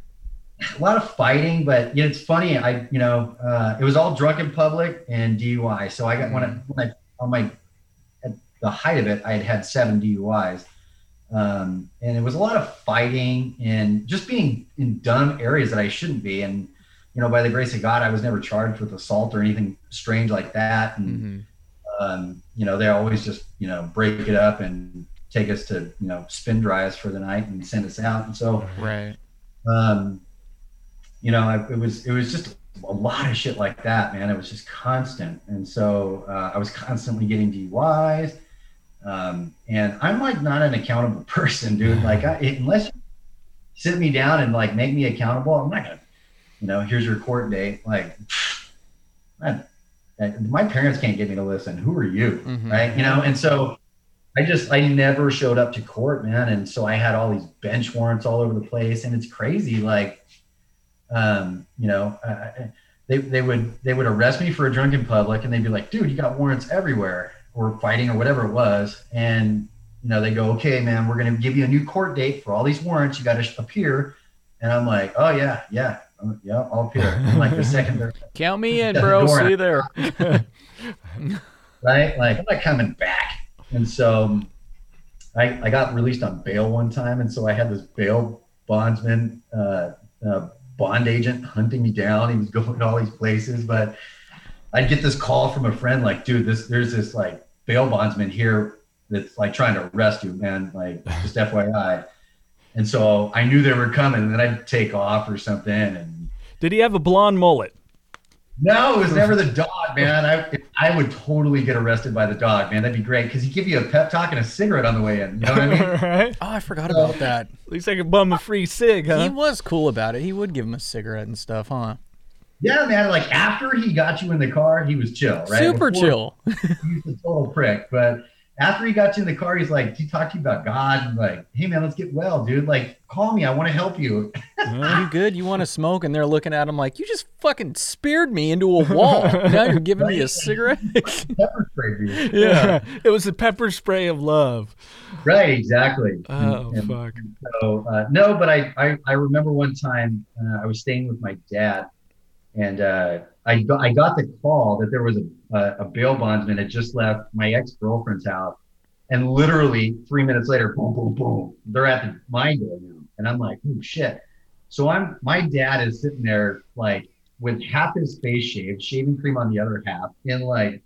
a lot of fighting, but yeah, it's funny. I, you know, uh, it was all drunk in public and D U I. So I got, mm-hmm. when, I, when I, on my, at the height of it, I had had seven D U Is. Um, and it was a lot of fighting and just being in dumb areas that I shouldn't be. And, you know, by the grace of God, I was never charged with assault or anything strange like that. And, mm-hmm. Um, you know, they always just, you know, break it up and take us to, you know, spin dry us for the night and send us out. And so, right. um, you know, I, it was, it was just a lot of shit like that, man. It was just constant. And so, uh, I was constantly getting D U Is. Um, and I'm like, not an accountable person, dude. Like I, it, unless you sit me down and like, make me accountable, I'm not gonna, you know, here's your court date. Like, I'm, my parents can't get me to listen. Who are you? Mm-hmm. Right. You know? And so I just, I never showed up to court, man. And so I had all these bench warrants all over the place, and it's crazy. Like, um, you know, I, they, they would, they would arrest me for a drunk in public, and they'd be like, dude, you got warrants everywhere, or fighting or whatever it was. And, you know, they go, okay, man, we're going to give you a new court date for all these warrants. You got to appear. And I'm like, oh yeah, yeah. Yeah, I'll appear. I'm like the second. Count me in, bro. See you there. Right? Like, I'm not coming back. And so I I got released on bail one time. And so I had this bail bondsman, uh, uh, bond agent hunting me down. He was going to all these places. But I'd get this call from a friend like, dude, this there's this like bail bondsman here that's like trying to arrest you, man. Like, just F Y I. And so I knew they were coming, and then I'd take off or something. And did he have a blonde mullet? No, it was never the dog. not, man. I I would totally get arrested by the dog, man. That'd be great, because he'd give you a pep talk and a cigarette on the way in. You know what I mean? Right? Oh, I forgot so, about that. At least I could bum a free cig, huh? He was cool about it. He would give him a cigarette and stuff, huh? Yeah, man. Like, after he got you in the car, he was chill, right? Super Before, chill. He's a total prick. But after he got you in the car, he's like, he talked to you about God. And like, hey, man, let's get well, dude. Like, call me. I want to help you. Yeah, you good? You want to smoke? And they're looking at him like, you just fucking speared me into a wall. Now you're giving me a cigarette? Pepper spray, dude. Yeah. It was a pepper spray of love. Right, exactly. Oh, and, and fuck. So, uh, no, but I, I, I remember one time uh, I was staying with my dad. And uh, I got, I got the call that there was a, a, a bail bondsman had just left my ex-girlfriend's house. And literally three minutes later, boom, boom, boom, they're at the, my door now. And I'm like, oh, shit. So I'm my dad is sitting there, like, with half his face shaved, shaving cream on the other half, in, like,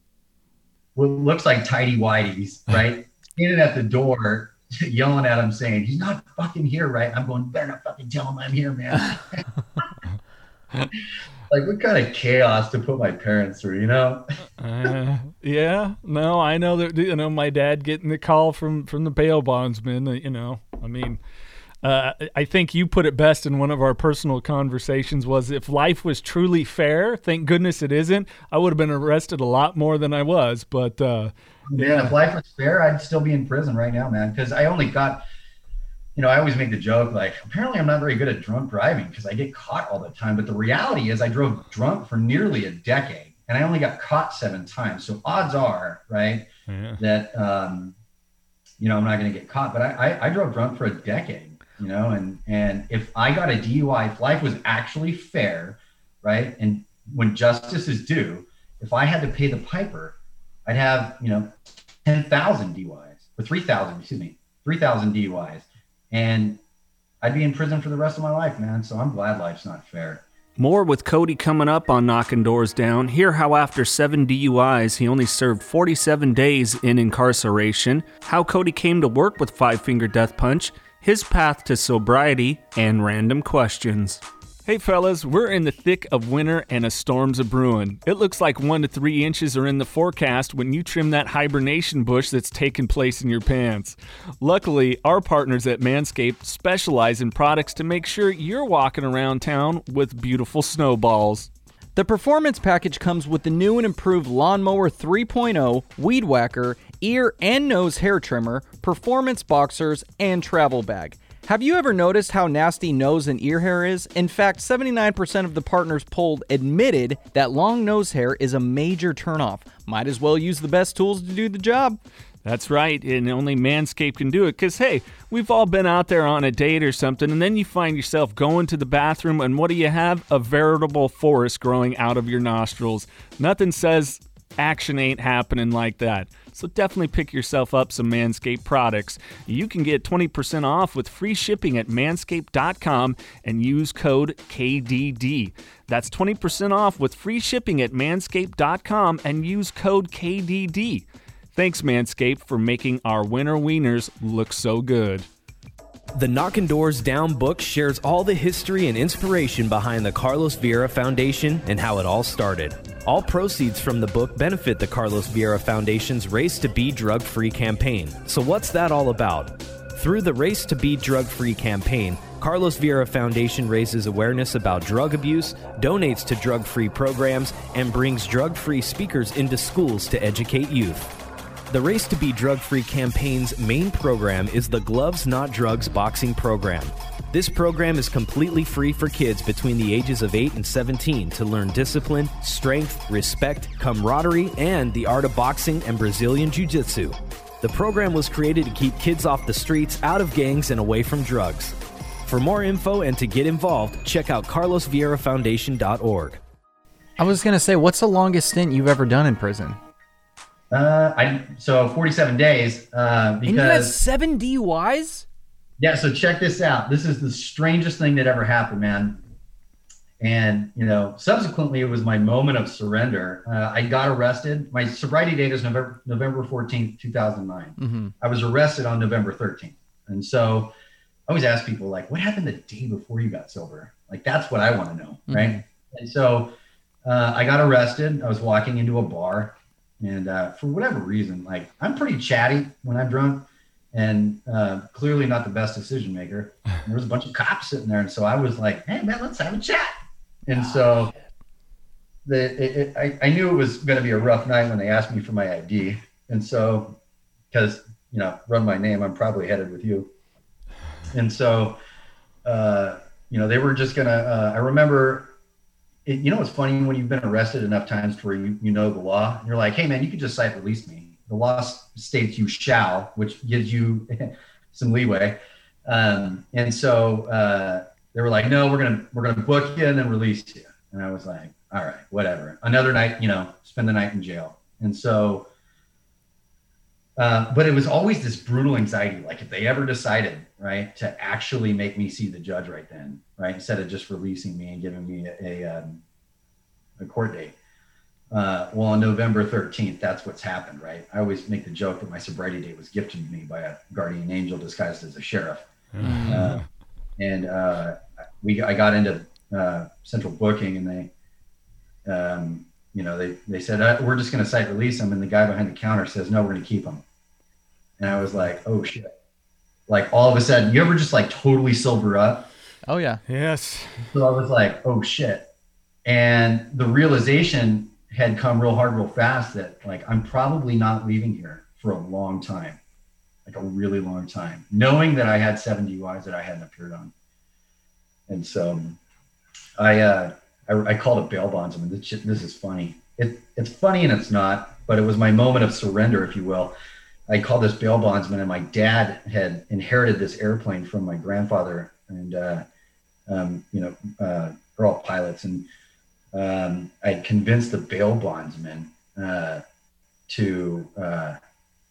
what looks like tighty-whities, right? Standing at the door, yelling at him, saying, he's not fucking here, right? I'm going, better not fucking tell him I'm here, man. Like, what kind of chaos to put my parents through, you know? uh, yeah, no, I know that, you know, my dad getting the call from, from the bail bondsman, you know, I mean, uh, I think you put it best in one of our personal conversations was, if life was truly fair, thank goodness it isn't, I would have been arrested a lot more than I was, but. Uh, yeah, yeah, if life was fair, I'd still be in prison right now, man, because I only got. You know, I always make the joke, like, apparently I'm not very good at drunk driving because I get caught all the time. But the reality is I drove drunk for nearly a decade and I only got caught seven times. So odds are, right, yeah. that, um, you know, I'm not going to get caught. But I, I, I drove drunk for a decade, you know, and, and if I got a D U I, if life was actually fair, right, and when justice is due, if I had to pay the piper, I'd have, you know, ten thousand D U Is or three thousand, excuse me, three thousand D U Is. And I'd be in prison for the rest of my life, man. So I'm glad life's not fair. More with Cody coming up on Knockin' Doorz Down. Hear how after seven D U Is, he only served forty-seven days in incarceration, how Cody came to work with Five Finger Death Punch, his path to sobriety, and random questions. Hey fellas, we're in the thick of winter and a storm's a-brewin'. It looks like one to three inches are in the forecast when you trim that hibernation bush that's taking place in your pants. Luckily, our partners at Manscaped specialize in products to make sure you're walking around town with beautiful snowballs. The Performance Package comes with the new and improved Lawnmower three point oh, Weed Whacker, Ear and Nose Hair Trimmer, Performance Boxers, and Travel Bag. Have you ever noticed how nasty nose and ear hair is? In fact, seventy-nine percent of the partners polled admitted that long nose hair is a major turnoff. Might as well use the best tools to do the job. That's right, and only Manscaped can do it, because, hey, we've all been out there on a date or something, and then you find yourself going to the bathroom, and what do you have? A veritable forest growing out of your nostrils. Nothing says action ain't happening like that. So definitely pick yourself up some Manscaped products. You can get twenty percent off with free shipping at manscaped dot com and use code K D D. That's twenty percent off with free shipping at manscaped dot com and use code K D D. Thanks, Manscaped, for making our winter wieners look so good. The Knockin' Doorz Down book shares all the history and inspiration behind the Carlos Vieira Foundation and how it all started. All proceeds from the book benefit the Carlos Vieira Foundation's Race to Be Drug-Free campaign. So what's that all about? Through the Race to Be Drug-Free campaign, Carlos Vieira Foundation raises awareness about drug abuse, donates to drug-free programs, and brings drug-free speakers into schools to educate youth. The Race to Be Drug-Free campaign's main program is the Gloves Not Drugs Boxing Program. This program is completely free for kids between the ages of eight and seventeen to learn discipline, strength, respect, camaraderie, and the art of boxing and Brazilian Jiu-Jitsu. The program was created to keep kids off the streets, out of gangs, and away from drugs. For more info and to get involved, check out carlos viera foundation dot org. I was going to say, what's the longest stint you've ever done in prison? Uh, I so forty-seven days. Uh, because and you had seven D U Is? Yeah. So check this out. This is the strangest thing that ever happened, man. And, you know, subsequently it was my moment of surrender. Uh, I got arrested. My sobriety date is November, November fourteenth, two thousand nine. Mm-hmm. I was arrested on November thirteenth. And so I always ask people, like, what happened the day before you got sober? Like, that's what I want to know. Mm-hmm. Right. And so, uh, I got arrested. I was walking into a bar, and uh, for whatever reason, like, I'm pretty chatty when I'm drunk, and uh, clearly not the best decision maker. And there was a bunch of cops sitting there, and so I was like, "Hey, man, let's have a chat." And so, the it, it, I, I knew it was going to be a rough night when they asked me for my I D, and so because you know, run my name, I'm probably headed with you. And so, uh, you know, they were just gonna. Uh, I remember. It, you know, it's funny when you've been arrested enough times to where you, you know the law. And you're like, hey, man, you could just cite release me. The law states you shall, which gives you some leeway. Um, and so uh, they were like, no, we're gonna we're gonna book you and then release you. And I was like, all right, whatever. Another night, you know, spend the night in jail. And so, uh, but it was always this brutal anxiety. Like if they ever decided, right, to actually make me see the judge right then, right, instead of just releasing me and giving me a a, um, a court date. Uh, well, on November thirteenth, that's what's happened, right? I always make the joke that my sobriety date was gifted to me by a guardian angel disguised as a sheriff. Mm. Uh, and uh, we I got into uh, central booking, and they, um, you know, they they said, uh, we're just going to cite release him. And the guy behind the counter says, no, we're going to keep him. And I was like, oh, shit. Like all of a sudden, you ever just like totally sober up? Oh, yeah. Yes. So I was like, oh, shit. And the realization had come real hard, real fast that like, I'm probably not leaving here for a long time, like a really long time, knowing that I had seven D U Is that I hadn't appeared on. And so I, uh, I, I called a bail bondsman. This, this is funny. It, it's funny and it's not, but it was my moment of surrender, if you will. I called this bail bondsman, and my dad had inherited this airplane from my grandfather, and, uh, um, you know, uh, they're all pilots. And, Um, I convinced the bail bondsman uh, to uh,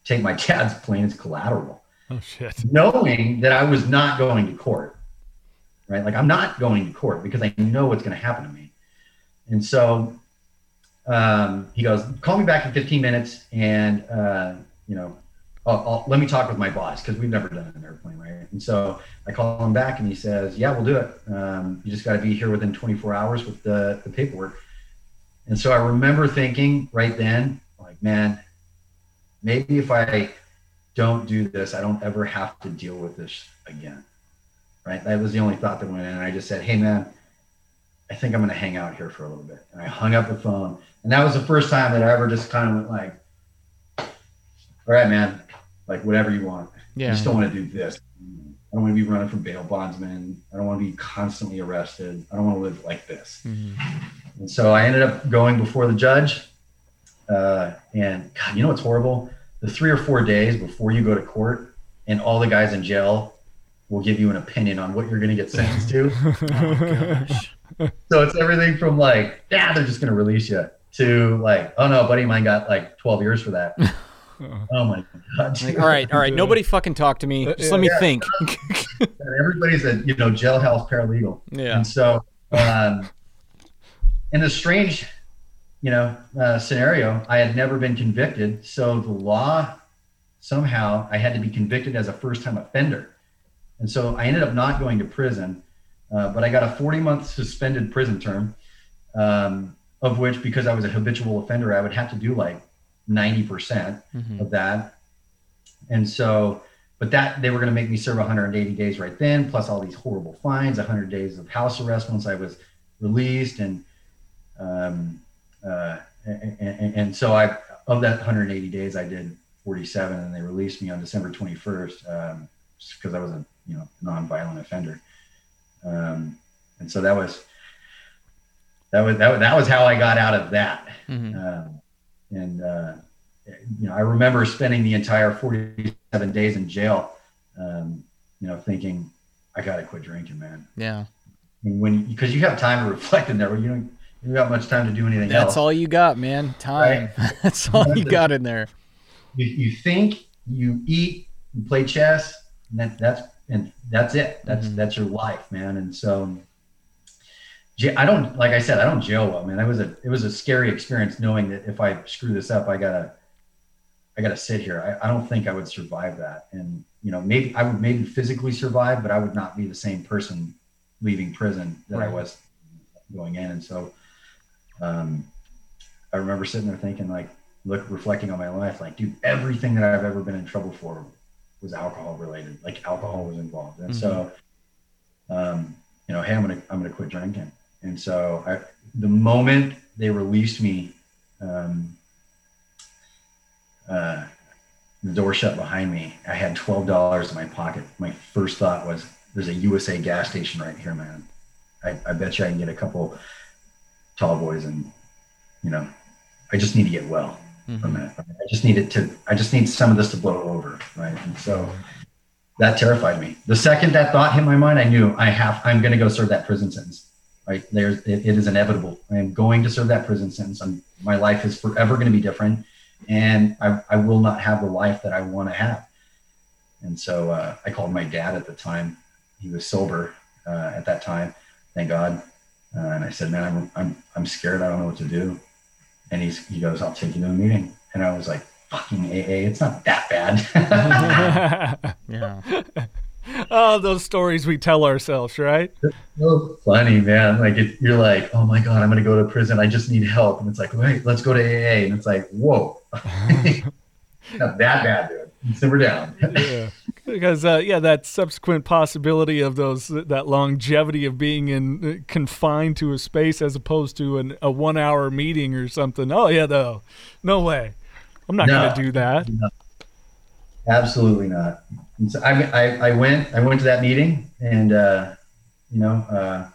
take my dad's plane as collateral, oh, shit. knowing that I was not going to court, right? Like I'm not going to court because I know what's going to happen to me. And so um, he goes, call me back in fifteen minutes and, uh, you know, I'll, I'll, let me talk with my boss because we've never done an airplane, right? And so I call him back and he says, yeah, we'll do it. Um, you just got to be here within twenty-four hours with the, the paperwork. And so I remember thinking right then, like, man, maybe if I don't do this, I don't ever have to deal with this again, right? That was the only thought that went in. And I just said, hey, man, I think I'm going to hang out here for a little bit. And I hung up the phone. And that was the first time that I ever just kind of went like, all right, man. Like whatever you want. Yeah. I just don't want to do this. I don't want to be running from bail bondsmen. I don't want to be constantly arrested. I don't want to live like this. Mm-hmm. And so I ended up going before the judge. Uh, and God, you know what's horrible? The three or four days before you go to court, and all the guys in jail will give you an opinion on what you're going to get sentenced to. Oh, gosh. So it's everything from like, yeah, they're just going to release you to like, oh no, a buddy of mine got like twelve years for that. Oh my God! Like, all right, all right. Nobody fucking talk to me. Just let me yeah. think. Everybody's a you know jailhouse paralegal. Yeah. And so, um, in a strange, you know, uh, scenario, I had never been convicted. So the law somehow I had to be convicted as a first-time offender, and so I ended up not going to prison, uh, but I got a forty-month suspended prison term, um, of which because I was a habitual offender, I would have to do like ninety percent mm-hmm. of that. And so, but that they were going to make me serve one hundred eighty days right then, plus all these horrible fines, one hundred days of house arrest once I was released. And, um, uh, and, and, and so I, of that one hundred eighty days, I did forty-seven, and they released me on December twenty-first, um, just because I was a, you know, nonviolent offender. Um, and so that was, that was, that was, that was how I got out of that. Mm-hmm. Um, And, uh, you know, I remember spending the entire forty-seven days in jail, um, you know, thinking, I got to quit drinking, man. Yeah. And when, because you have time to reflect in there, but you don't, you don't got much time to do anything That's else. That's all you got, man. Time. Right? That's all you, you got in there. You, you think, you eat, you play chess, and that, that's, and that's it. That's, mm-hmm. that's your life, man. And so I don't, like I said, I don't jail well, man. It was a, it was a scary experience knowing that if I screw this up, I gotta, I gotta sit here. I, I don't think I would survive that. And, you know, maybe I would maybe physically survive, but I would not be the same person leaving prison that right. I was going in. And so um, I remember sitting there thinking, like, look, reflecting on my life, like, dude, everything that I've ever been in trouble for was alcohol related. Like, alcohol was involved. And mm-hmm. so, um, you know, hey, I'm going to, I'm going to quit drinking. And so I, the moment they released me, um, uh, the door shut behind me. I had twelve dollars in my pocket. My first thought was, there's a U S A gas station right here, man. I, I bet you I can get a couple tall boys, and, you know, I just need to get well mm-hmm. from that. I just need it to, I just need some of this to blow over. Right. And so that terrified me. The second that thought hit my mind, I knew I have, I'm going to go serve that prison sentence. Right. There's, it, it is inevitable. I am going to serve that prison sentence. I'm, my life is forever going to be different, and I, I will not have the life that I want to have. And so uh, I called my dad at the time. He was sober uh, at that time. Thank God. Uh, and I said, man, I'm, I'm, I'm scared. I don't know what to do. And he's, he goes, I'll take you to a meeting. And I was like, fucking A A, it's not that bad. Yeah. Oh, those stories we tell ourselves, right? It's so funny, man. Like, if you're like, oh my God, I'm going to go to prison, I just need help. And it's like, wait, let's go to A A. And it's like, whoa, not that bad, dude. Simmer down. Yeah, because uh, yeah, that subsequent possibility of those that longevity of being in uh, confined to a space as opposed to an, a one-hour meeting or something. Oh yeah, though, no way, I'm not no, going to do that. No. Absolutely not. And so I, I I went I went to that meeting, and uh, you know uh,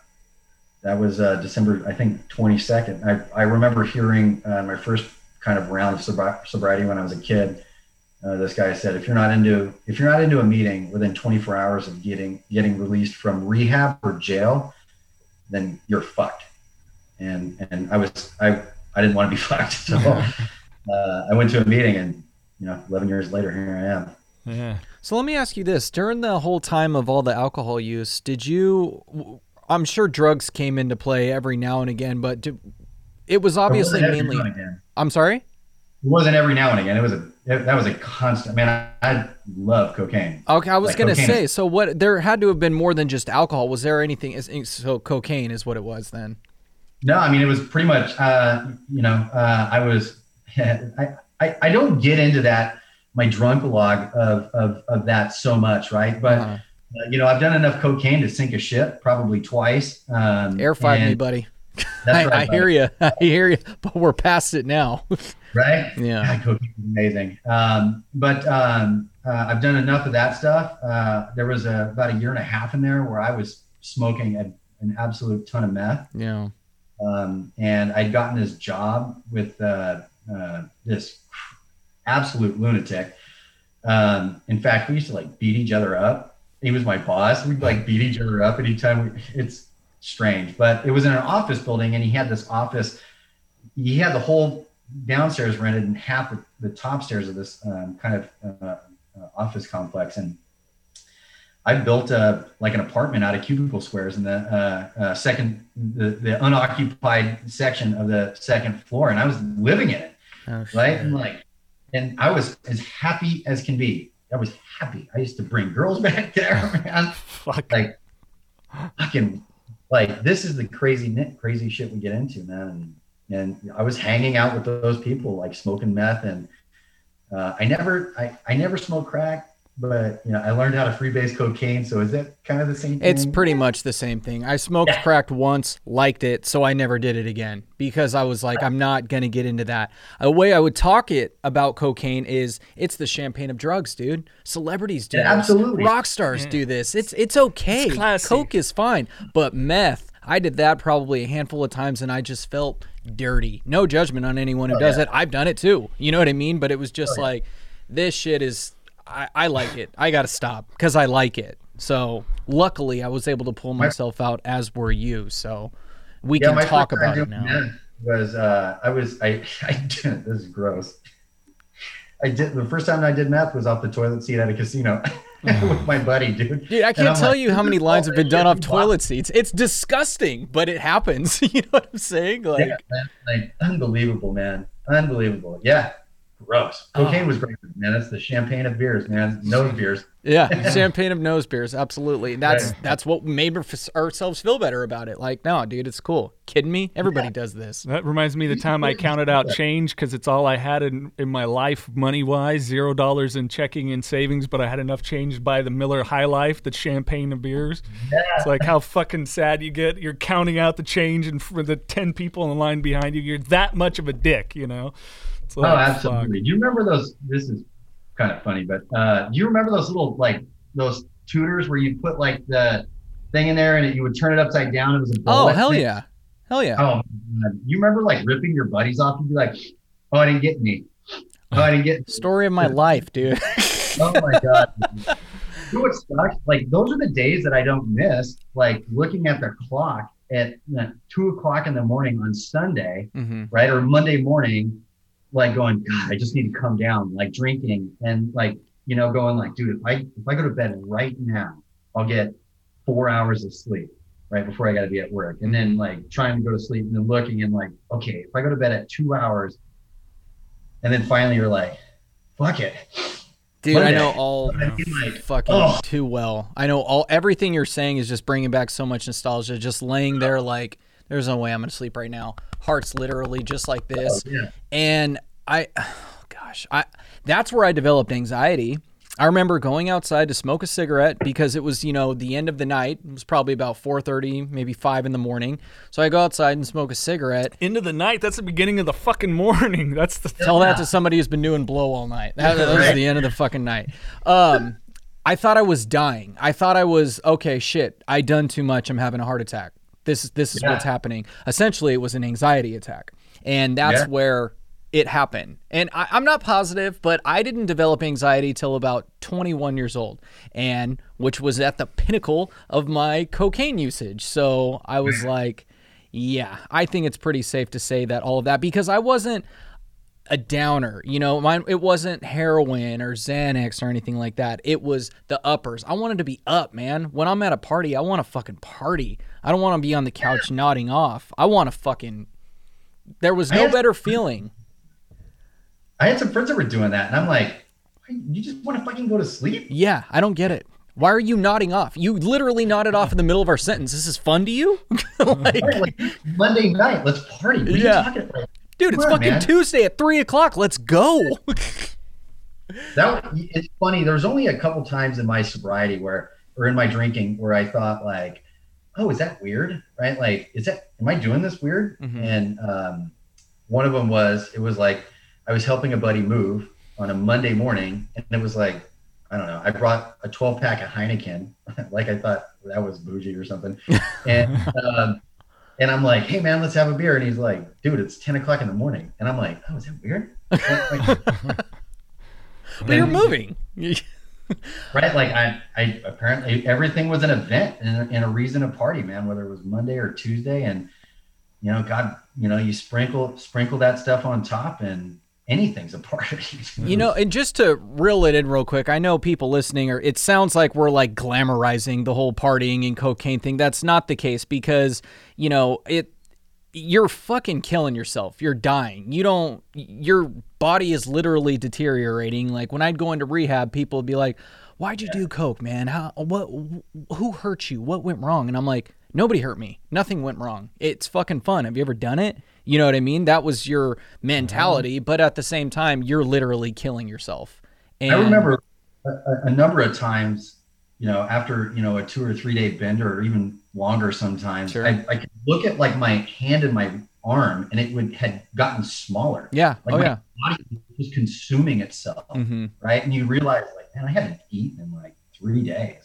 that was uh, December, I think, twenty-second. I I remember hearing uh, my first kind of round of sobri- sobriety when I was a kid. Uh, this guy said, if you're not into if you're not into a meeting within twenty-four hours of getting getting released from rehab or jail, then you're fucked. And and I was I I didn't want to be fucked, so uh, I went to a meeting, and you know, eleven years later, here I am. Yeah. So let me ask you this: during the whole time of all the alcohol use, did you? I'm sure drugs came into play every now and again, but did, it was obviously it mainly. I'm sorry. It wasn't every now and again. It was a It, that was a constant, man. I, I love cocaine. Okay, I was like gonna cocaine. say. So what? There had to have been more than just alcohol. Was there anything? So cocaine is what it was then. No, I mean, it was pretty much. Uh, you know, uh, I was. I, I I don't get into that my drunk log of of of that so much, right? But uh-huh. uh, you know, I've done enough cocaine to sink a ship probably twice. Um, Air five me, buddy. That's right, I, I hear you. I hear you. But we're past it now. Right? Yeah. God, cocaine is amazing. Um, but um, uh, I've done enough of that stuff. Uh, there was a, about a year and a half in there where I was smoking a, an absolute ton of meth. Yeah. Um, and I'd gotten this job with uh, uh, this absolute lunatic. Um, in fact, we used to like beat each other up. He was my boss. We'd like beat each other up anytime. We, it's strange, but it was in an office building, and he had this office. He had the whole downstairs rented and half of the top stairs of this um, kind of uh, uh, office complex. And I built a, like an apartment out of cubicle squares in the uh, uh, second, the, the unoccupied section of the second floor. And I was living in it. Oh, right. And like, and I was as happy as can be. I was happy. I used to bring girls back there, man. Fuck. Like fucking like, this is the crazy, crazy shit we get into, man. And, And I was hanging out with those people, like smoking meth, and uh, I never, I, I never smoked crack, but you know, I learned how to freebase cocaine. So is that kind of the same thing? It's pretty much the same thing. I smoked yeah. crack once, liked it, so I never did it again because I was like, I'm not gonna get into that. A way I would talk it about cocaine is it's the champagne of drugs, dude. Celebrities do yeah, this. Absolutely. Rock stars yeah. do this. It's it's okay. It's classy. Coke is fine, but meth. I did that probably a handful of times, and I just felt dirty. No judgment on anyone who oh, does yeah. it. I've done it too. You know what I mean? But it was just oh, like, yeah. this shit is, I, I like it. I got to stop because I like it. So luckily I was able to pull myself out, as were you. So we yeah, can talk about it now. Was, uh, I was, I, I did, this is gross. I did, the first time I did meth was off the toilet seat at a casino. With my buddy, dude. Dude, I can't tell like, you how many lines have been done off toilet seats. It's disgusting, but it happens. You know what I'm saying? Like, yeah, man, like unbelievable, man. Unbelievable. Yeah. Gross. Cocaine oh. was great, man. That's the champagne of beers, man. No beers. Yeah, champagne of nose beers, absolutely. That's right. That's what made ourselves feel better about it. Like, no, dude, it's cool. Kidding me? Everybody yeah. does this. That reminds me of the time I counted out change because it's all I had in, in my life money-wise, zero dollars in checking and savings, but I had enough change to buy the Miller High Life, the champagne of beers. Yeah. It's like how fucking sad you get. You're counting out the change and for the ten people in the line behind you, you're that much of a dick, you know? It's like, oh, absolutely. Fuck. Do you remember those – this is – kind of funny, but uh do you remember those little like those tutors where you put like the thing in there and it, you would turn it upside down? It was a oh hell thing. yeah hell yeah oh you remember like ripping your buddies off and be like, oh I didn't get any oh I didn't get any. Story of my life, dude. Oh my god. You know what sucks? Like those are the days that I don't miss, like looking at the clock at uh, two o'clock in the morning on Sunday, mm-hmm. right, or Monday morning, like going, God, I just need to come down, like drinking and like, you know, going like, dude, if I, if I go to bed right now, I'll get four hours of sleep right before I got to be at work. And then like trying to go to sleep and then looking and like, okay, if I go to bed at two hours and then finally you're like, fuck it. Dude, Monday. I know all like, fucking oh. too well. I know all, everything you're saying is just bringing back so much nostalgia, just laying there like, there's no way I'm going to sleep right now. Heart's literally just like this. Oh, yeah. And I, oh gosh, I, that's where I developed anxiety. I remember going outside to smoke a cigarette because it was, you know, the end of the night. It was probably about four thirty, maybe five in the morning. So I go outside and smoke a cigarette. End of the night? That's the beginning of the fucking morning. That's the Tell that to somebody who's been doing blow all night. That, that was the end of the fucking night. Um, I thought I was dying. I thought I was, okay, shit, I done too much. I'm having a heart attack. This is this is yeah. what's happening. Essentially, it was an anxiety attack, and that's yeah. where it happened. And I, I'm not positive, but I didn't develop anxiety till about twenty-one years old, and which was at the pinnacle of my cocaine usage. So I was like, yeah, I think it's pretty safe to say that all of that, because I wasn't a downer, you know, mine, it wasn't heroin or Xanax or anything like that. It was the uppers. I wanted to be up, man. When I'm at a party, I want to fucking party. I don't want to be on the couch nodding off. I want to fucking, there was no better feeling. I had some friends that were doing that and I'm like, you just want to fucking go to sleep? Yeah. I don't get it. Why are you nodding off? You literally nodded off in the middle of our sentence. This is fun to you? Like, right, like Monday night, let's party. What are yeah. you talking about? Dude, it's on, fucking man. Tuesday at three o'clock. Let's go. That it's funny. There's only a couple times in my sobriety where, or in my drinking, where I thought like, "Oh, is that weird?" Right? Like, is that? Am I doing this weird? Mm-hmm. And um, one of them was it was like I was helping a buddy move on a Monday morning, and it was like I don't know. I brought a twelve pack of Heineken, like I thought that was bougie or something, and. Um, And I'm like, hey, man, let's have a beer. And he's like, dude, it's ten o'clock in the morning. And I'm like, oh, is that weird? But then, you're moving. Right. Like I, I apparently everything was an event and, and a reason to party, man, whether it was Monday or Tuesday. And, you know, God, you know, you sprinkle, sprinkle that stuff on top and anything's a party. You know, and just to reel it in real quick, I know people listening are, it sounds like we're like glamorizing the whole partying and cocaine thing. That's not the case because, you know, it, you're fucking killing yourself. You're dying. You don't, your body is literally deteriorating. Like when I'd go into rehab, people would be like, why'd you yeah. do coke, man? How, what, who hurt you? What went wrong? And I'm like, nobody hurt me. Nothing went wrong. It's fucking fun. Have you ever done it? You know what I mean? That was your mentality, but at the same time, you're literally killing yourself. And I remember a, a number of times, you know, after, you know, a two or three day bender or even longer sometimes, sure. I, I could look at like my hand and my arm and it would had gotten smaller. Yeah. Like oh, my yeah. body was consuming itself. Mm-hmm. Right. And you realize like, man, I haven't eaten in like three days.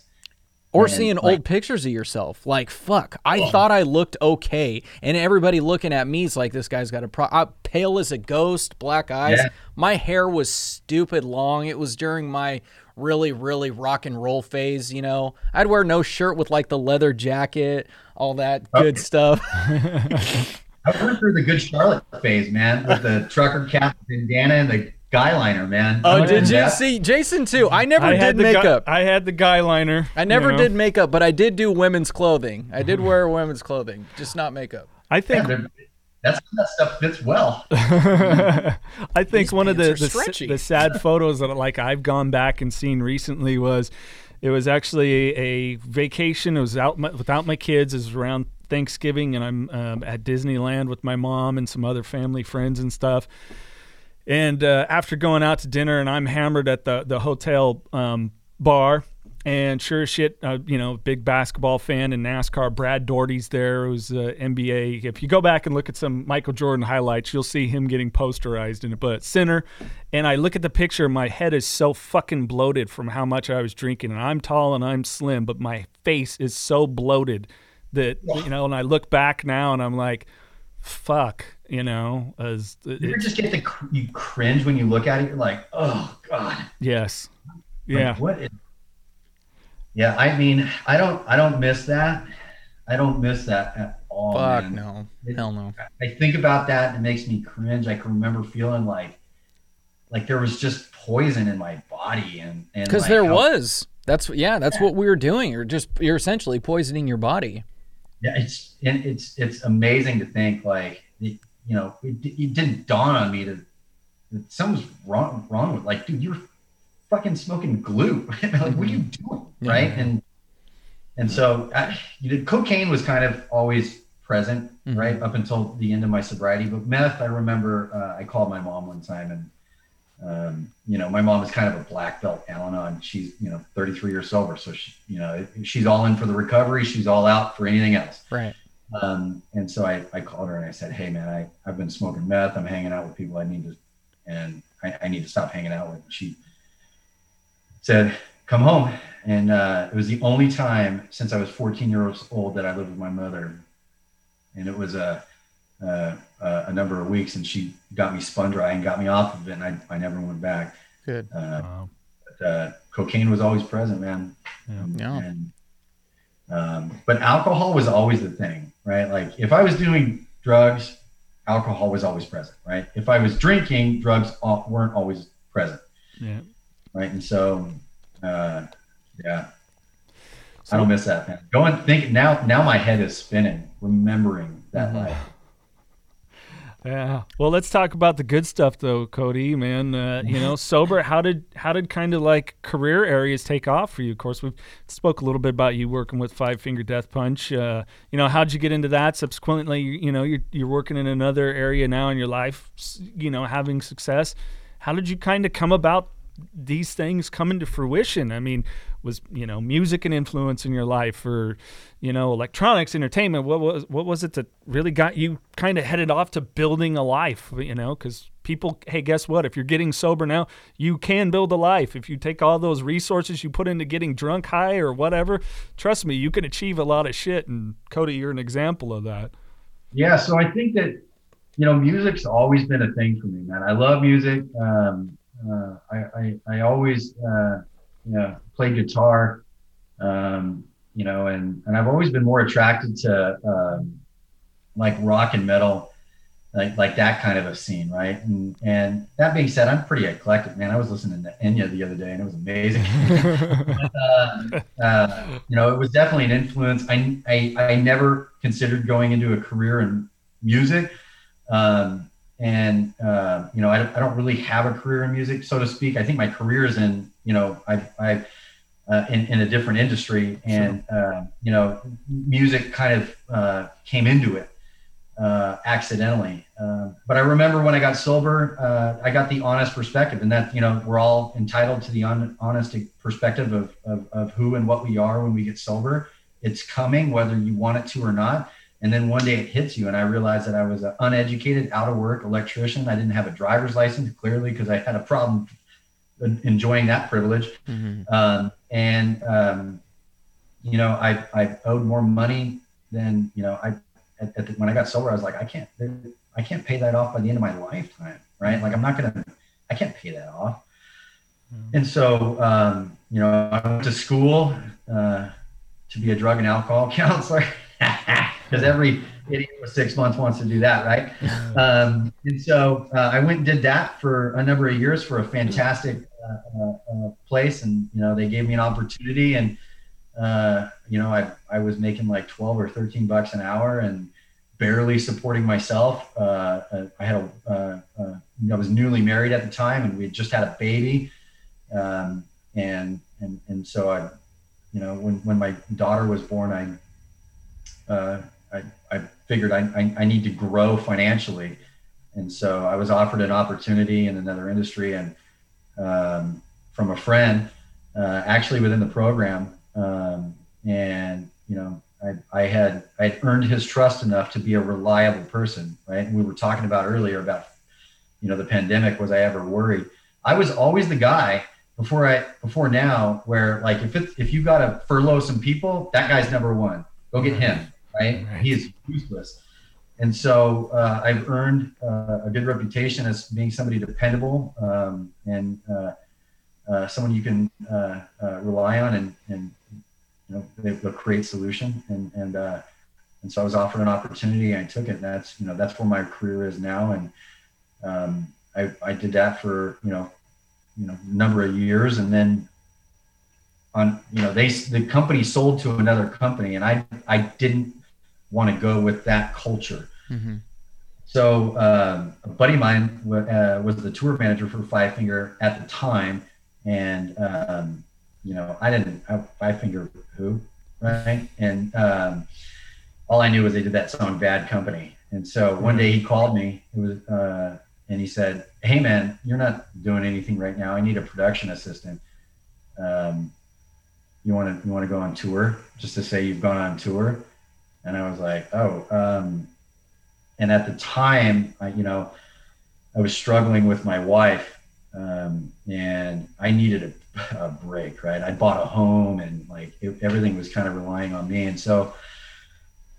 Or seeing old pictures of yourself, like, fuck, I oh. thought I looked okay. And everybody looking at me is like, this guy's got a problem. Pale as a ghost, black eyes. Yeah. My hair was stupid long. It was during my really, really rock and roll phase, you know. I'd wear no shirt with, like, the leather jacket, all that okay. good stuff. I went through the Good Charlotte phase, man, with the trucker cap, bandana, and the guyliner, man. Oh, I did you that. See Jason too? I never I did makeup. Gu- I had the guyliner. I never you know. did makeup, but I did do women's clothing. I did wear women's clothing, just not makeup. I think yeah, That's when that stuff fits well. I think These one of the the, the sad photos that like I've gone back and seen recently was, it was actually a vacation. It was out my, without my kids. It was around Thanksgiving, and I'm um, at Disneyland with my mom and some other family friends and stuff. And uh, after going out to dinner, and I'm hammered at the the hotel um, bar, and sure as shit, uh, you know, big basketball fan in NASCAR, Brad Daugherty's there, who's uh, N B A. If you go back and look at some Michael Jordan highlights, you'll see him getting posterized in a butt center. And I look at the picture, my head is so fucking bloated from how much I was drinking. And I'm tall and I'm slim, but my face is so bloated that, yeah. you know, and I look back now and I'm like, fuck, you know. As, it, you ever just get the, you cringe when you look at it, you're like, oh, God. Yes. Like, yeah. What is Yeah, I mean, I don't, I don't miss that. I don't miss that at all. Fuck man. no, it, hell no. I think about that and it makes me cringe. I can remember feeling like, like there was just poison in my body, and and because like there how, was. That's yeah, that's yeah. what we were doing. You're just you're essentially poisoning your body. Yeah, it's and it's it's amazing to think like it, you know it, it didn't dawn on me that, that something's wrong wrong with like dude you're. fucking smoking glue. like, mm-hmm. what are you doing? Yeah. Right. And, and so I, you did, cocaine was kind of always present, mm-hmm. right. Up until the end of my sobriety. But meth, I remember, uh, I called my mom one time and, um, you know, my mom is kind of a black belt Al-Anon. She's, you know, thirty-three years sober. So she, you know, she's all in for the recovery. She's all out for anything else. Right. Um, and so I, I called her and I said, hey man, I, I've been smoking meth. I'm hanging out with people I need to, and I, I need to stop hanging out with. She said, come home. And uh, it was the only time since I was fourteen years old that I lived with my mother. And it was a, a, a number of weeks, and she got me spun dry and got me off of it. And I, I never went back. Good. Uh, wow. But, uh, cocaine was always present, man. Yeah. Um, yeah. And, um, but alcohol was always the thing, right? Like if I was doing drugs, alcohol was always present, right? If I was drinking, drugs weren't always present. Yeah. Right. And so, uh, yeah, so, I don't miss that, man. Go and think now, now my head is spinning, remembering that mm-hmm. life. Yeah. Well, let's talk about the good stuff though, Cody, man, uh, you know, sober, how did, how did kind of like career areas take off for you? Of course, we've spoke a little bit about you working with Five Finger Death Punch. Uh, you know, how'd you get into that? Subsequently, you, you know, you're, you're working in another area now in your life, you know, having success. How did you kind of come about these things come into fruition? I mean, was, you know, music an influence in your life, or, you know, electronics, entertainment? What was, what was it that really got you kind of headed off to building a life, you know? Because people, hey, guess what? If you're getting sober now, you can build a life. If you take all those resources you put into getting drunk, high, or whatever, trust me, you can achieve a lot of shit. And Cody, you're an example of that. Yeah. So I think that, you know, music's always been a thing for me, man. I love music. Um, Uh, I, I, I always, uh, you know, play guitar, um, you know, and, and I've always been more attracted to, um, like rock and metal, like, like that kind of a scene. Right. And, and that being said, I'm pretty eclectic, man. I was listening to Enya the other day and it was amazing. uh, uh, you know, it was definitely an influence. I, I, I never considered going into a career in music. Um, And, uh, you know, I, I don't really have a career in music, so to speak. I think my career is in, you know, I've, I've, uh, in, in a different industry, and, sure. uh, you know, music kind of, uh, came into it, uh, accidentally. Um, uh, but I remember when I got sober, uh, I got the honest perspective, and that, you know, we're all entitled to the on, honest perspective of, of, of who and what we are when we get sober. It's coming, whether you want it to or not. And then one day it hits you. And I realized that I was an uneducated, out of work electrician. I didn't have a driver's license, clearly, because I had a problem enjoying that privilege. Mm-hmm. Um, and, um, you know, I, I owed more money than, you know, I, at, at the, when I got sober, I was like, I can't, I can't pay that off by the end of my lifetime. Right. Like I'm not going to, I can't pay that off. Mm-hmm. And so, um, you know, I went to school, uh, to be a drug and alcohol counselor. Because every idiot for six months wants to do that, right? Um, and so uh, I went and did that for a number of years for a fantastic uh, uh, place, and you know they gave me an opportunity, and uh, you know I I was making like twelve or thirteen bucks an hour, and barely supporting myself. Uh, I had a, uh, uh, I was newly married at the time, and we had just had a baby. Um, and, and, and so I, you know, when, when my daughter was born, I, uh, I, I figured I, I, I need to grow financially. And so I was offered an opportunity in another industry, and um, from a friend, uh, actually within the program. Um, and, you know, I, I had, I had earned his trust enough to be a reliable person, right? And we were talking about earlier about, you know, the pandemic, was I ever worried? I was always the guy before I, before now, where like, if it's, if you got to furlough some people, that guy's number one, go get him, right? right. He is useless. And so uh, I've earned uh, a good reputation as being somebody dependable, um, and uh, uh, someone you can uh, uh, rely on, and, and, you know, they will create solution. And, and, uh, and so I was offered an opportunity, and I took it, and that's, you know, that's where my career is now. And um, I, I did that for, you know, you know, number of years. And then on, you know, they, the company sold to another company, and I, I didn't want to go with that culture. Mm-hmm. So um, a buddy of mine w- uh, was the tour manager for Five Finger at the time. And, um, you know, I didn't I, Five Finger who, right? And um, all I knew was they did that song Bad Company. And so one day he called me, it was, uh, and he said, "Hey man, you're not doing anything right now. I need a production assistant. Um, you want to, you want to go on tour just to say you've gone on tour?" And I was like, oh, um, and at the time, I, you know, I was struggling with my wife, um, and I needed a, a break, right? I bought a home, and like it, everything was kind of relying on me. And so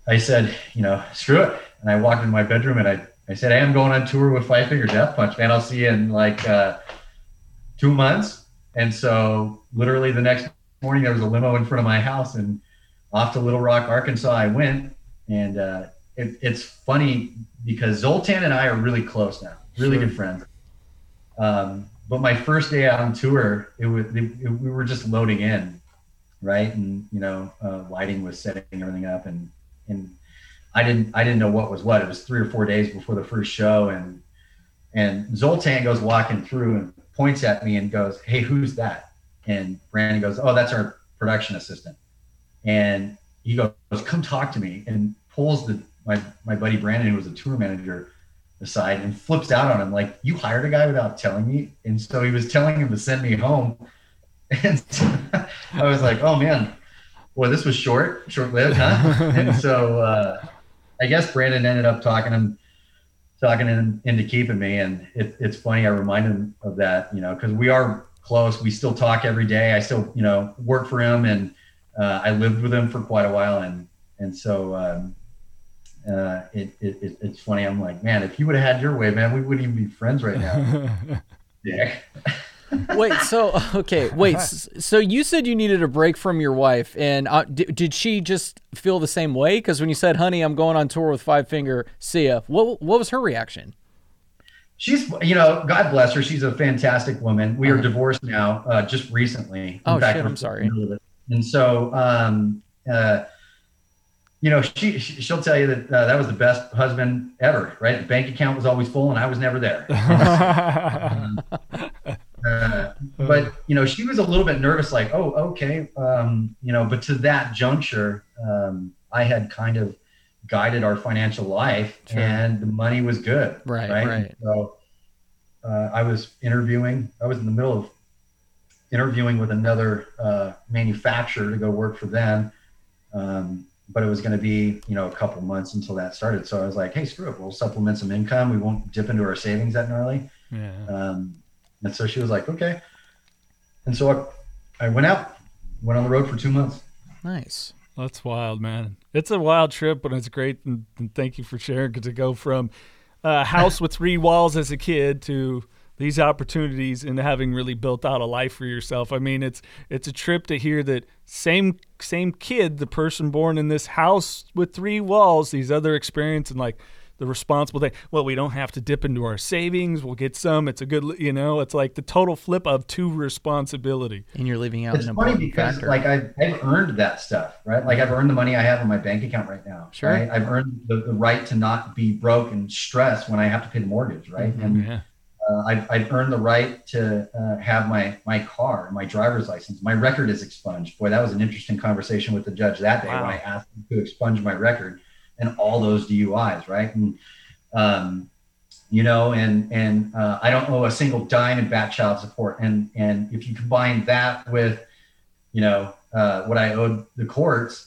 I said, you know, screw it. And I walked into my bedroom, and I, I said, "Hey, I'm going on tour with Five Finger Death Punch, man. I'll see you in like uh, two months. And so literally the next morning, there was a limo in front of my house, and off to Little Rock, Arkansas, I went. And uh, it, it's funny because Zoltan and I are really close now, really sure. good friends. Um, but my first day out on tour, it was it, it, we were just loading in, right? And you know, uh, lighting was setting everything up, and and I didn't I didn't know what was what. It was three or four days before the first show, and and Zoltan goes walking through and points at me and goes, "Hey, who's that?" And Brandon goes, "Oh, that's our production assistant." And he goes, "Come talk to me," and pulls the my my buddy Brandon, who was a tour manager, aside and flips out on him like, "You hired a guy without telling me?" And so he was telling him to send me home. And so I was like, oh man, boy, this was short, short-lived, huh? And so uh, I guess Brandon ended up talking him, talking him into keeping me. And it, it's funny, I remind him of that, you know, because we are close. We still talk every day. I still, you know, work for him, and Uh, I lived with him for quite a while, and and so um, uh, it, it it's funny. I'm like, man, if you would have had your way, man, we wouldn't even be friends right now. Dick. Wait, so okay, wait. So you said you needed a break from your wife, and uh, did, did she just feel the same way? Because when you said, "Honey, I'm going on tour with Five Finger, see ya," what what was her reaction? She's, you know, God bless her. She's a fantastic woman. We are divorced now, uh, just recently. In oh fact, shit, I'm sorry. And so, um, uh, you know, she, she'll tell you that uh, that was the best husband ever, right? The bank account was always full, and I was never there. um, uh, but, you know, she was a little bit nervous, like, oh, okay. Um, you know, but to that juncture, um, I had kind of guided our financial life, sure. and the money was good. Right, right. right. So uh, I was interviewing, I was in the middle of interviewing with another uh, manufacturer to go work for them. Um, but it was going to be, you know, a couple months until that started. So I was like, hey, screw it. We'll supplement some income. We won't dip into our savings that gnarly. Yeah. Um, and so she was like, okay. And so I, I went out, went on the road for two months. Nice. That's wild, man. It's a wild trip, but it's great. And, and thank you for sharing. Because to go from a house with three walls as a kid to these opportunities and having really built out a life for yourself. I mean, it's it's a trip to hear that same same kid, the person born in this house with three walls, these other experience, and like the responsible thing. Well, we don't have to dip into our savings. We'll get some. It's a good, you know, it's like the total flip of to responsibility. And you're leaving out. It's an funny because factor. like I've, I've earned that stuff, right? Like I've earned the money I have in my bank account right now. Sure. Right? I've earned the, the right to not be broke and stressed when I have to pay the mortgage. Right. Mm-hmm, and yeah. uh, I've, I've earned the right to uh, have my, my car, my driver's license. My record is expunged. Boy, that was an interesting conversation with the judge that day wow. when I asked him to expunge my record. And all those D U Is, right? And um, you know, and and uh, I don't owe a single dime in back child support. And and if you combine that with, you know, uh, what I owed the courts,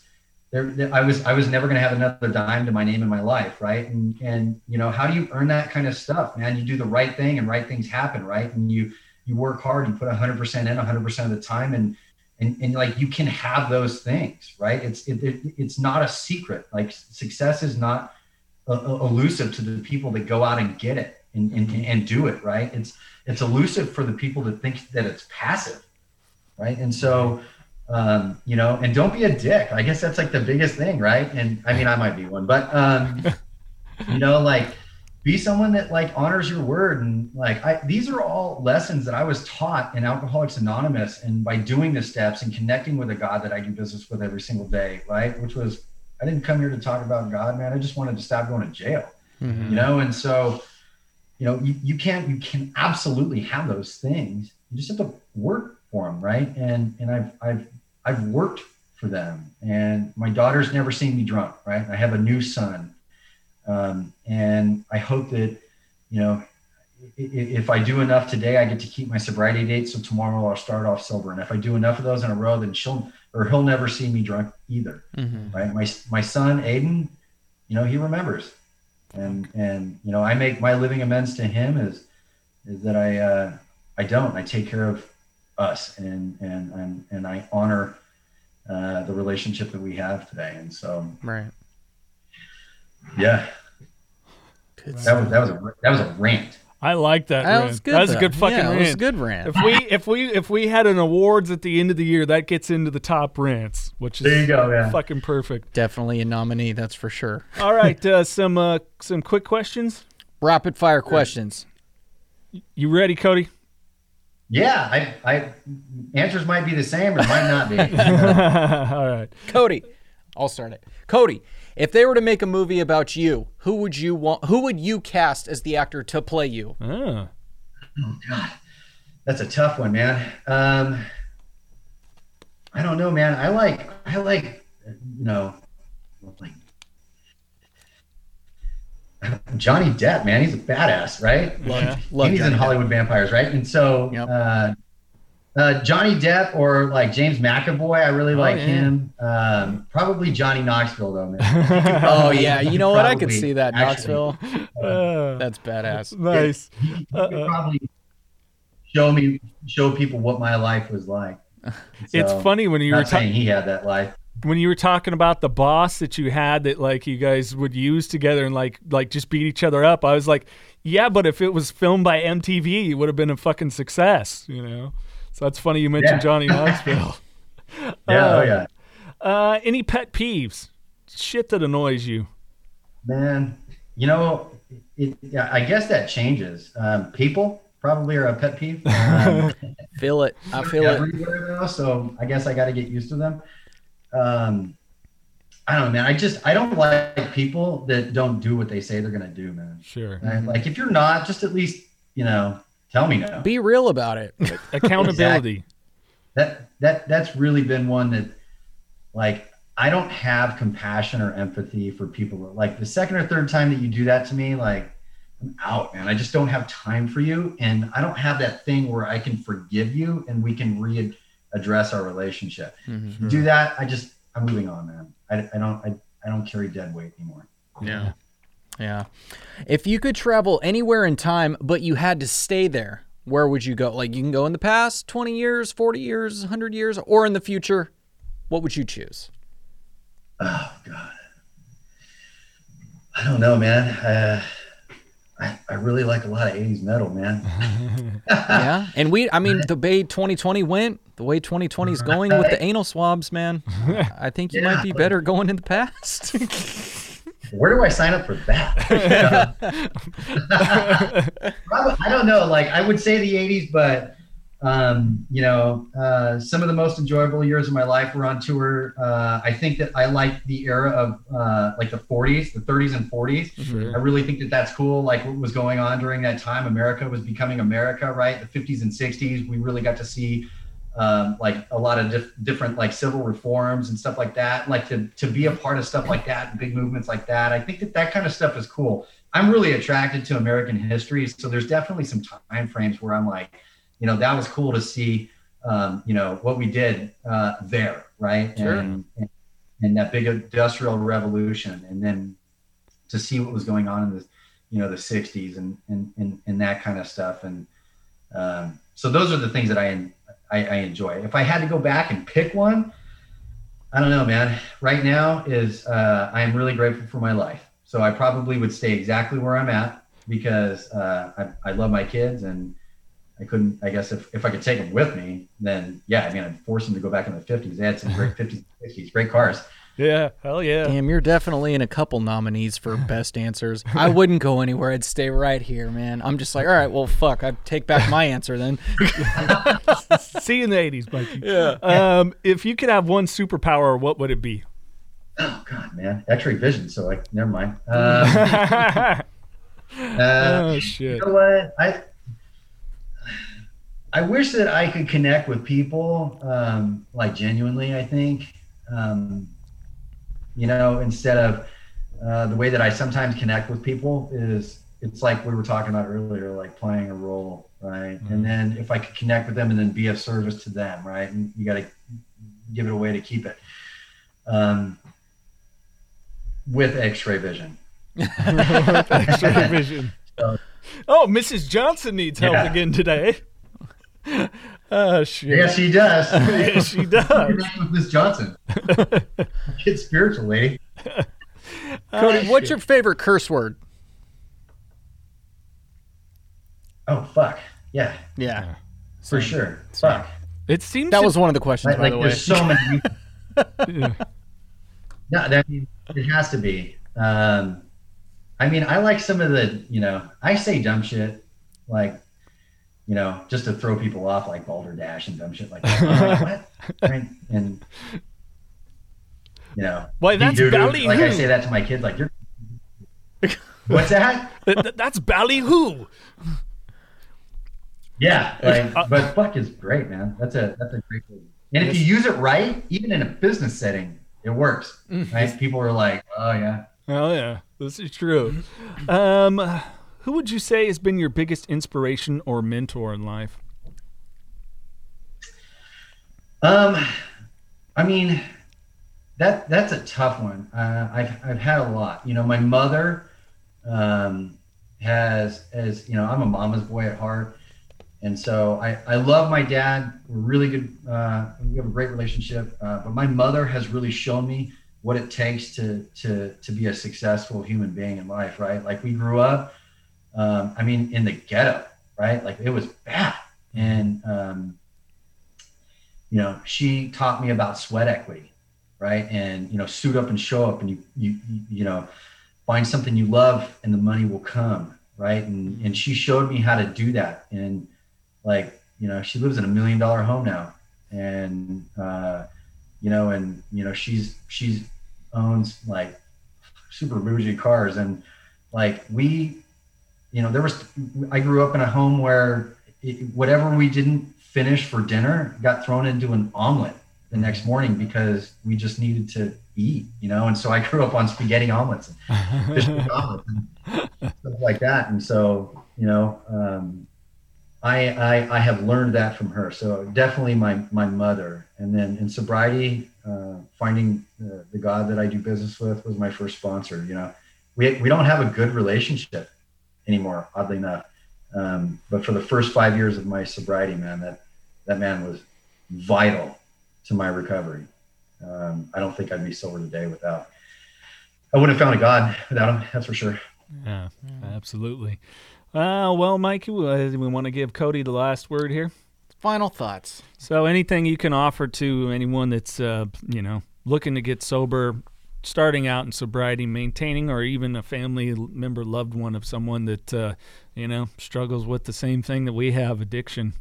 there, there I was I was never going to have another dime to my name in my life, right? And and you know, how do you earn that kind of stuff, man? You do the right thing, and right things happen, right? And you you work hard, you put one hundred percent in one hundred percent of the time, and. And, and like, you can have those things, right? It's, it, it, it's not a secret. Like success is not uh, elusive to the people that go out and get it and, and, and do it, right? It's, it's elusive for the people that think that it's passive, right? And so, um, you know, and don't be a dick. I guess that's like the biggest thing, right? And I mean, I might be one, but um, you know, like be someone that like honors your word. And like, I, these are all lessons that I was taught in Alcoholics Anonymous, and by doing the steps and connecting with a God that I do business with every single day, right? Which was, I didn't come here to talk about God, man. I just wanted to stop going to jail, mm-hmm. you know? And so, you know, you, you can't, you can absolutely have those things. You just have to work for them. Right. And, and I've, I've, I've worked for them, and my daughter's never seen me drunk. Right. I have a new son. Um, and I hope that, you know, if, if I do enough today, I get to keep my sobriety date. So tomorrow I'll start off sober. And if I do enough of those in a row, then she'll, or he'll never see me drunk either. Mm-hmm. Right. My, my son, Aiden, you know, he remembers, and, and, you know, I make my living amends to him is, is that I, uh, I don't, I take care of us, and, and, and, and I honor, uh, the relationship that we have today. And so, right. Yeah, that was, that was a that was a rant. I like that. That rant. was good. That was though. a good fucking yeah, rant. It was a good rant. If we if we if we had an awards at the end of the year, that gets into the top rants, which is there you go, man. Fucking perfect. Definitely a nominee, that's for sure. All right, uh, some uh, some quick questions, rapid fire questions. You ready, Cody? Yeah, I I answers might be the same, or might not be. All right, Cody, I'll start it. Cody. If they were to make a movie about you, who would you want? Who would you cast as the actor to play you? Oh, oh God, that's a tough one, man. Um, I don't know, man. I like, I like, you know, like Johnny Depp, man. He's a badass, right? Love, yeah. love he's Johnny in Hollywood Depp. Vampires, right? And so, yep. uh, uh, Johnny Depp or like James McAvoy, I really like oh, yeah. him. Um, probably Johnny Knoxville though, man. oh yeah, you know what? I could see that actually, Knoxville. Uh, That's badass. Nice. It, it probably show me, show people what my life was like. So, it's funny when you were saying ta- he had that life. When you were talking about the boss that you had that like you guys would use together and like like just beat each other up, I was like, yeah, but if it was filmed by M T V, it would have been a fucking success, you know. So that's funny you mentioned yeah. Johnny Knoxville. yeah, uh, oh yeah. Uh, any pet peeves? Shit that annoys you? Man, you know, it, I guess that changes. Um, people probably are a pet peeve. Um, feel it. I feel everywhere it. Now, so I guess I got to get used to them. Um, I don't know, man. I just, I don't like people that don't do what they say they're going to do, man. Sure. Right? Like if you're not, just at least, you know, tell me now. Be real about it. Accountability. Exactly. That that that's really been one that, like, I don't have compassion or empathy for people. Like the second or third time that you do that to me, like, I'm out, man. I just don't have time for you, and I don't have that thing where I can forgive you and we can readdress our relationship. Mm-hmm. Do that, I just I'm moving on, man. I, I don't I, I don't carry dead weight anymore. Yeah. Yeah. If you could travel anywhere in time, but you had to stay there, where would you go? Like you can go in the past, twenty years, forty years, one hundred years, or in the future. What would you choose? Oh, God. I don't know, man. Uh, I, I really like a lot of eighties metal, man. yeah. And we, I mean, the way twenty twenty went, the way twenty twenty is going with the anal swabs, man, I think you yeah. might be better going in the past. where do I sign up for that? I don't know. Like, I would say the eighties, but um, you know, uh, some of the most enjoyable years of my life were on tour. Uh, I think that I like the era of uh, like the forties, the thirties and forties. Mm-hmm. I really think that that's cool. Like what was going on during that time, America was becoming America, right? The fifties and sixties, we really got to see um, like a lot of dif- different like civil reforms and stuff like that. Like to, to be a part of stuff like that, big movements like that. I think that that kind of stuff is cool. I'm really attracted to American history. So there's definitely some time frames where I'm like, you know, that was cool to see, um, you know, what we did uh, there, right? Sure. And, and, and that big industrial revolution. And then to see what was going on in the, you know, the sixties and and and, and that kind of stuff. And um, so those are the things that I, I, I enjoy. If I had to go back and pick one, I don't know, man. Right now is uh, I am really grateful for my life. So I probably would stay exactly where I'm at because uh, I, I love my kids and I couldn't, I guess if, if I could take them with me, then yeah, I mean, I'd force them to go back in the fifties. They had some great fifties, sixties, great cars. Yeah. Hell yeah. Damn, you're definitely in a couple nominees for best answers. I wouldn't go anywhere. I'd stay right here, man. I'm just like, all right, well, fuck, I'd take back my answer then. See you in the eighties, Mikey. Yeah. Um, if you could have one superpower, what would it be? Oh God, man. X-ray vision. So like, never mind. Uh, uh, oh shit. You know what? I, I wish that I could connect with people, um, like genuinely, I think, um, you know, instead of uh, the way that I sometimes connect with people is it's like we were talking about earlier, like playing a role, right? Mm-hmm. And then if I could connect with them and then be of service to them, right? And you got to give it away to keep it um, with X-ray vision. With X-ray vision. So, oh, Missus Johnson needs help yeah. again today. Uh, shit. Yeah, she does. Yeah, she does. Miss Johnson, kid's spiritual lady. Cody, uh, what's shit. your favorite curse word? Oh fuck! Yeah, yeah, for Same. sure. Same. Fuck. It seems that to... was one of the questions. Like, by like, the way, there's so many. yeah. No, that it has to be. Um, I mean, I like some of the. You know, I say dumb shit, like. You know, just to throw people off, like balderdash and dumb shit like that. I'm like, what? And, and you know, well, that's ballyhoo. Like I say that to my kids, like you're. What's that? That's ballyhoo. Yeah, like, uh, but fuck is great, man. That's a that's a great thing. And if you use it right, even in a business setting, it works. Mm-hmm. Right? People are like, oh yeah, oh yeah, this is true. Um. Who would you say has been your biggest inspiration or mentor in life? Um, I mean, that that's a tough one. Uh, I've I've had a lot. You know, my mother um, has, as you know, I'm a mama's boy at heart, and so I, I love my dad. We're really good. Uh, we have a great relationship. Uh, but my mother has really shown me what it takes to to to be a successful human being in life. Right? Like we grew up. Um, I mean, in the ghetto, right? Like it was bad. And, um, you know, she taught me about sweat equity, right? And, you know, suit up and show up and you, you, you know, find something you love and the money will come. Right. And, and she showed me how to do that. And like, you know, she lives in a million dollar home now and, uh, you know, and, you know, she's, she's owns like super bougie cars and like we, you know, there was, I grew up in a home where it, whatever we didn't finish for dinner got thrown into an omelet the next morning because we just needed to eat, you know? And so I grew up on spaghetti omelets and fish omelets and stuff like that. And so, you know, um, I, I, I have learned that from her. So definitely my, my mother. And then in sobriety, uh, finding the, the God that I do business with was my first sponsor. You know, we, we don't have a good relationship anymore, oddly enough. Um, but for the first five years of my sobriety, man, that, that man was vital to my recovery. Um, I don't think I'd be sober today without, I wouldn't have found a God without him. That's for sure. Yeah, absolutely. Uh, well, Mike, we want to give Cody the last word here. Final thoughts. So anything you can offer to anyone that's, uh, you know, looking to get sober, starting out in sobriety, maintaining, or even a family member, loved one of someone that, uh, you know, struggles with the same thing that we have, addiction?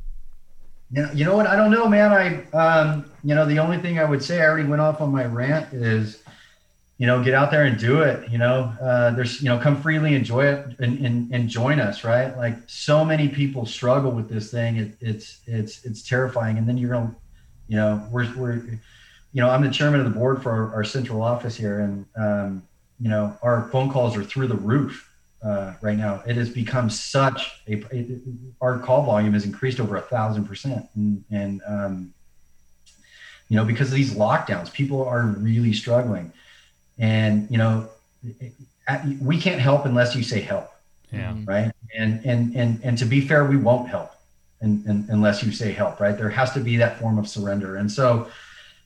Yeah, you know what? I don't know, man. I, um, you know, the only thing I would say, I already went off on my rant, is, you know, get out there and do it. You know, uh, there's, you know, come freely, enjoy it, and, and, and join us, right? Like, so many people struggle with this thing. It, it's, it's, it's terrifying. And then you're going to, you know, we're, we're, you know, I'm the chairman of the board for our, our central office here. And, um, you know, our phone calls are through the roof uh, right now. It has become such a, it, our call volume has increased over a thousand percent. And, and um, you know, because of these lockdowns, people are really struggling. And, you know, we can't help unless you say help. Yeah. Right. And, and, and, and to be fair, we won't help and, and, unless you say help, right? There has to be that form of surrender. And so,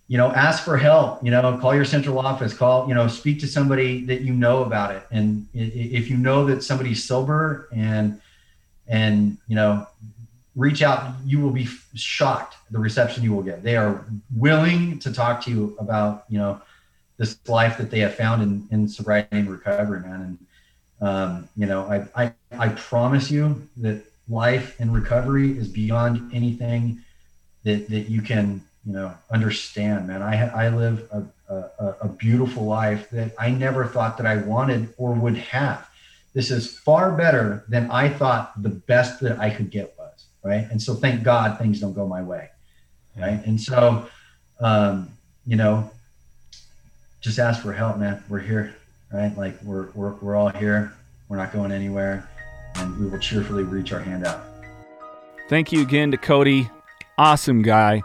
you know, ask for help, you know, call your central office, call, you know, speak to somebody that you know about it. And if you know that somebody's sober and, and, you know, reach out, you will be shocked the reception you will get. They are willing to talk to you about, you know, this life that they have found in, in sobriety and recovery, man. And, um, you know, I, I, I promise you that life and recovery is beyond anything that, that you can, you know, understand, man. I I live a, a, a beautiful life that I never thought that I wanted or would have. This is far better than I thought the best that I could get was, right? And so thank God things don't go my way, right? And so, um, you know, just ask for help, man. We're here, right? Like, we're we're we're all here. We're not going anywhere, and we will cheerfully reach our hand out. Thank you again to Cody, awesome guy.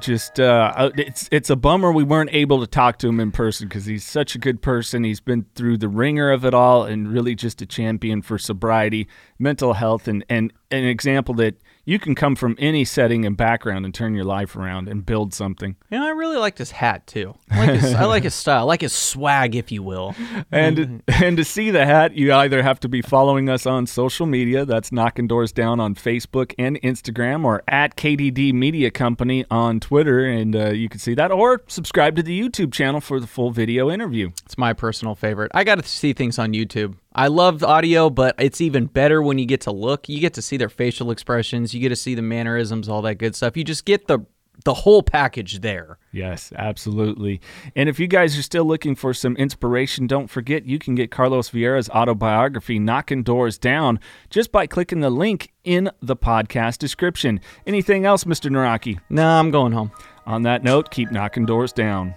Just uh it's it's a bummer we weren't able to talk to him in person, because he's such a good person. He's been through the ringer of it all, and really just a champion for sobriety, mental health, and and an example that you can come from any setting and background and turn your life around and build something. Yeah, I really liked his hat too. I like his, I like his style, I like his swag, if you will. And and to see the hat, you either have to be following us on social media. That's Knockin' Doorz Down on Facebook and Instagram, or at K D D Media Company on Twitter, and uh, you can see that. Or subscribe to the YouTube channel for the full video interview. It's my personal favorite. I got to see things on YouTube. I love audio, but it's even better when you get to look. You get to see their facial expressions. You get to see the mannerisms, all that good stuff. You just get the the whole package there. Yes, absolutely. And if you guys are still looking for some inspiration, don't forget you can get Carlos Vieira's autobiography, Knockin' Doorz Down, just by clicking the link in the podcast description. Anything else, Mister Naraki? No, nah, I'm going home. On that note, keep knocking doors down.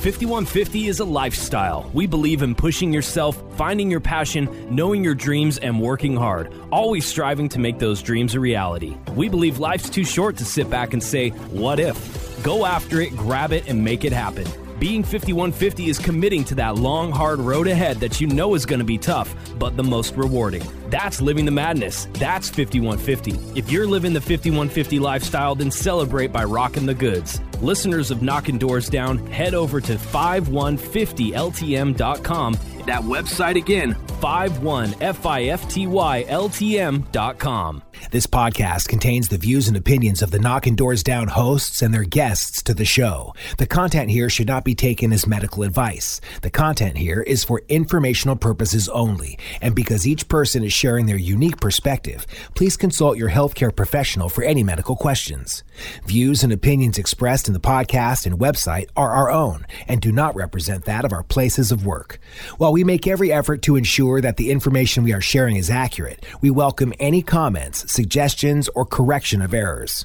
fifty-one fifty is a lifestyle. We believe in pushing yourself, finding your passion, knowing your dreams, and working hard, always striving to make those dreams a reality. We believe life's too short to sit back and say, what if? Go after it, grab it, and make it happen. Being fifty-one fifty is committing to that long, hard road ahead that you know is going to be tough, but the most rewarding. That's living the madness. That's fifty-one fifty. If you're living the fifty-one fifty lifestyle, then celebrate by rocking the goods. Listeners of Knockin' Doorz Down, head over to five one fifty L T M dot com. That website again, five one fifty L T M dot com. This podcast contains the views and opinions of the Knockin' Doorz Down hosts and their guests to the show. The content here should not be taken as medical advice. The content here is for informational purposes only, and because each person is sharing their unique perspective, please consult your healthcare professional for any medical questions. Views and opinions expressed in the podcast and website are our own and do not represent that of our places of work. While we make every effort to ensure that the information we are sharing is accurate, we welcome any comments, suggestions, or correction of errors.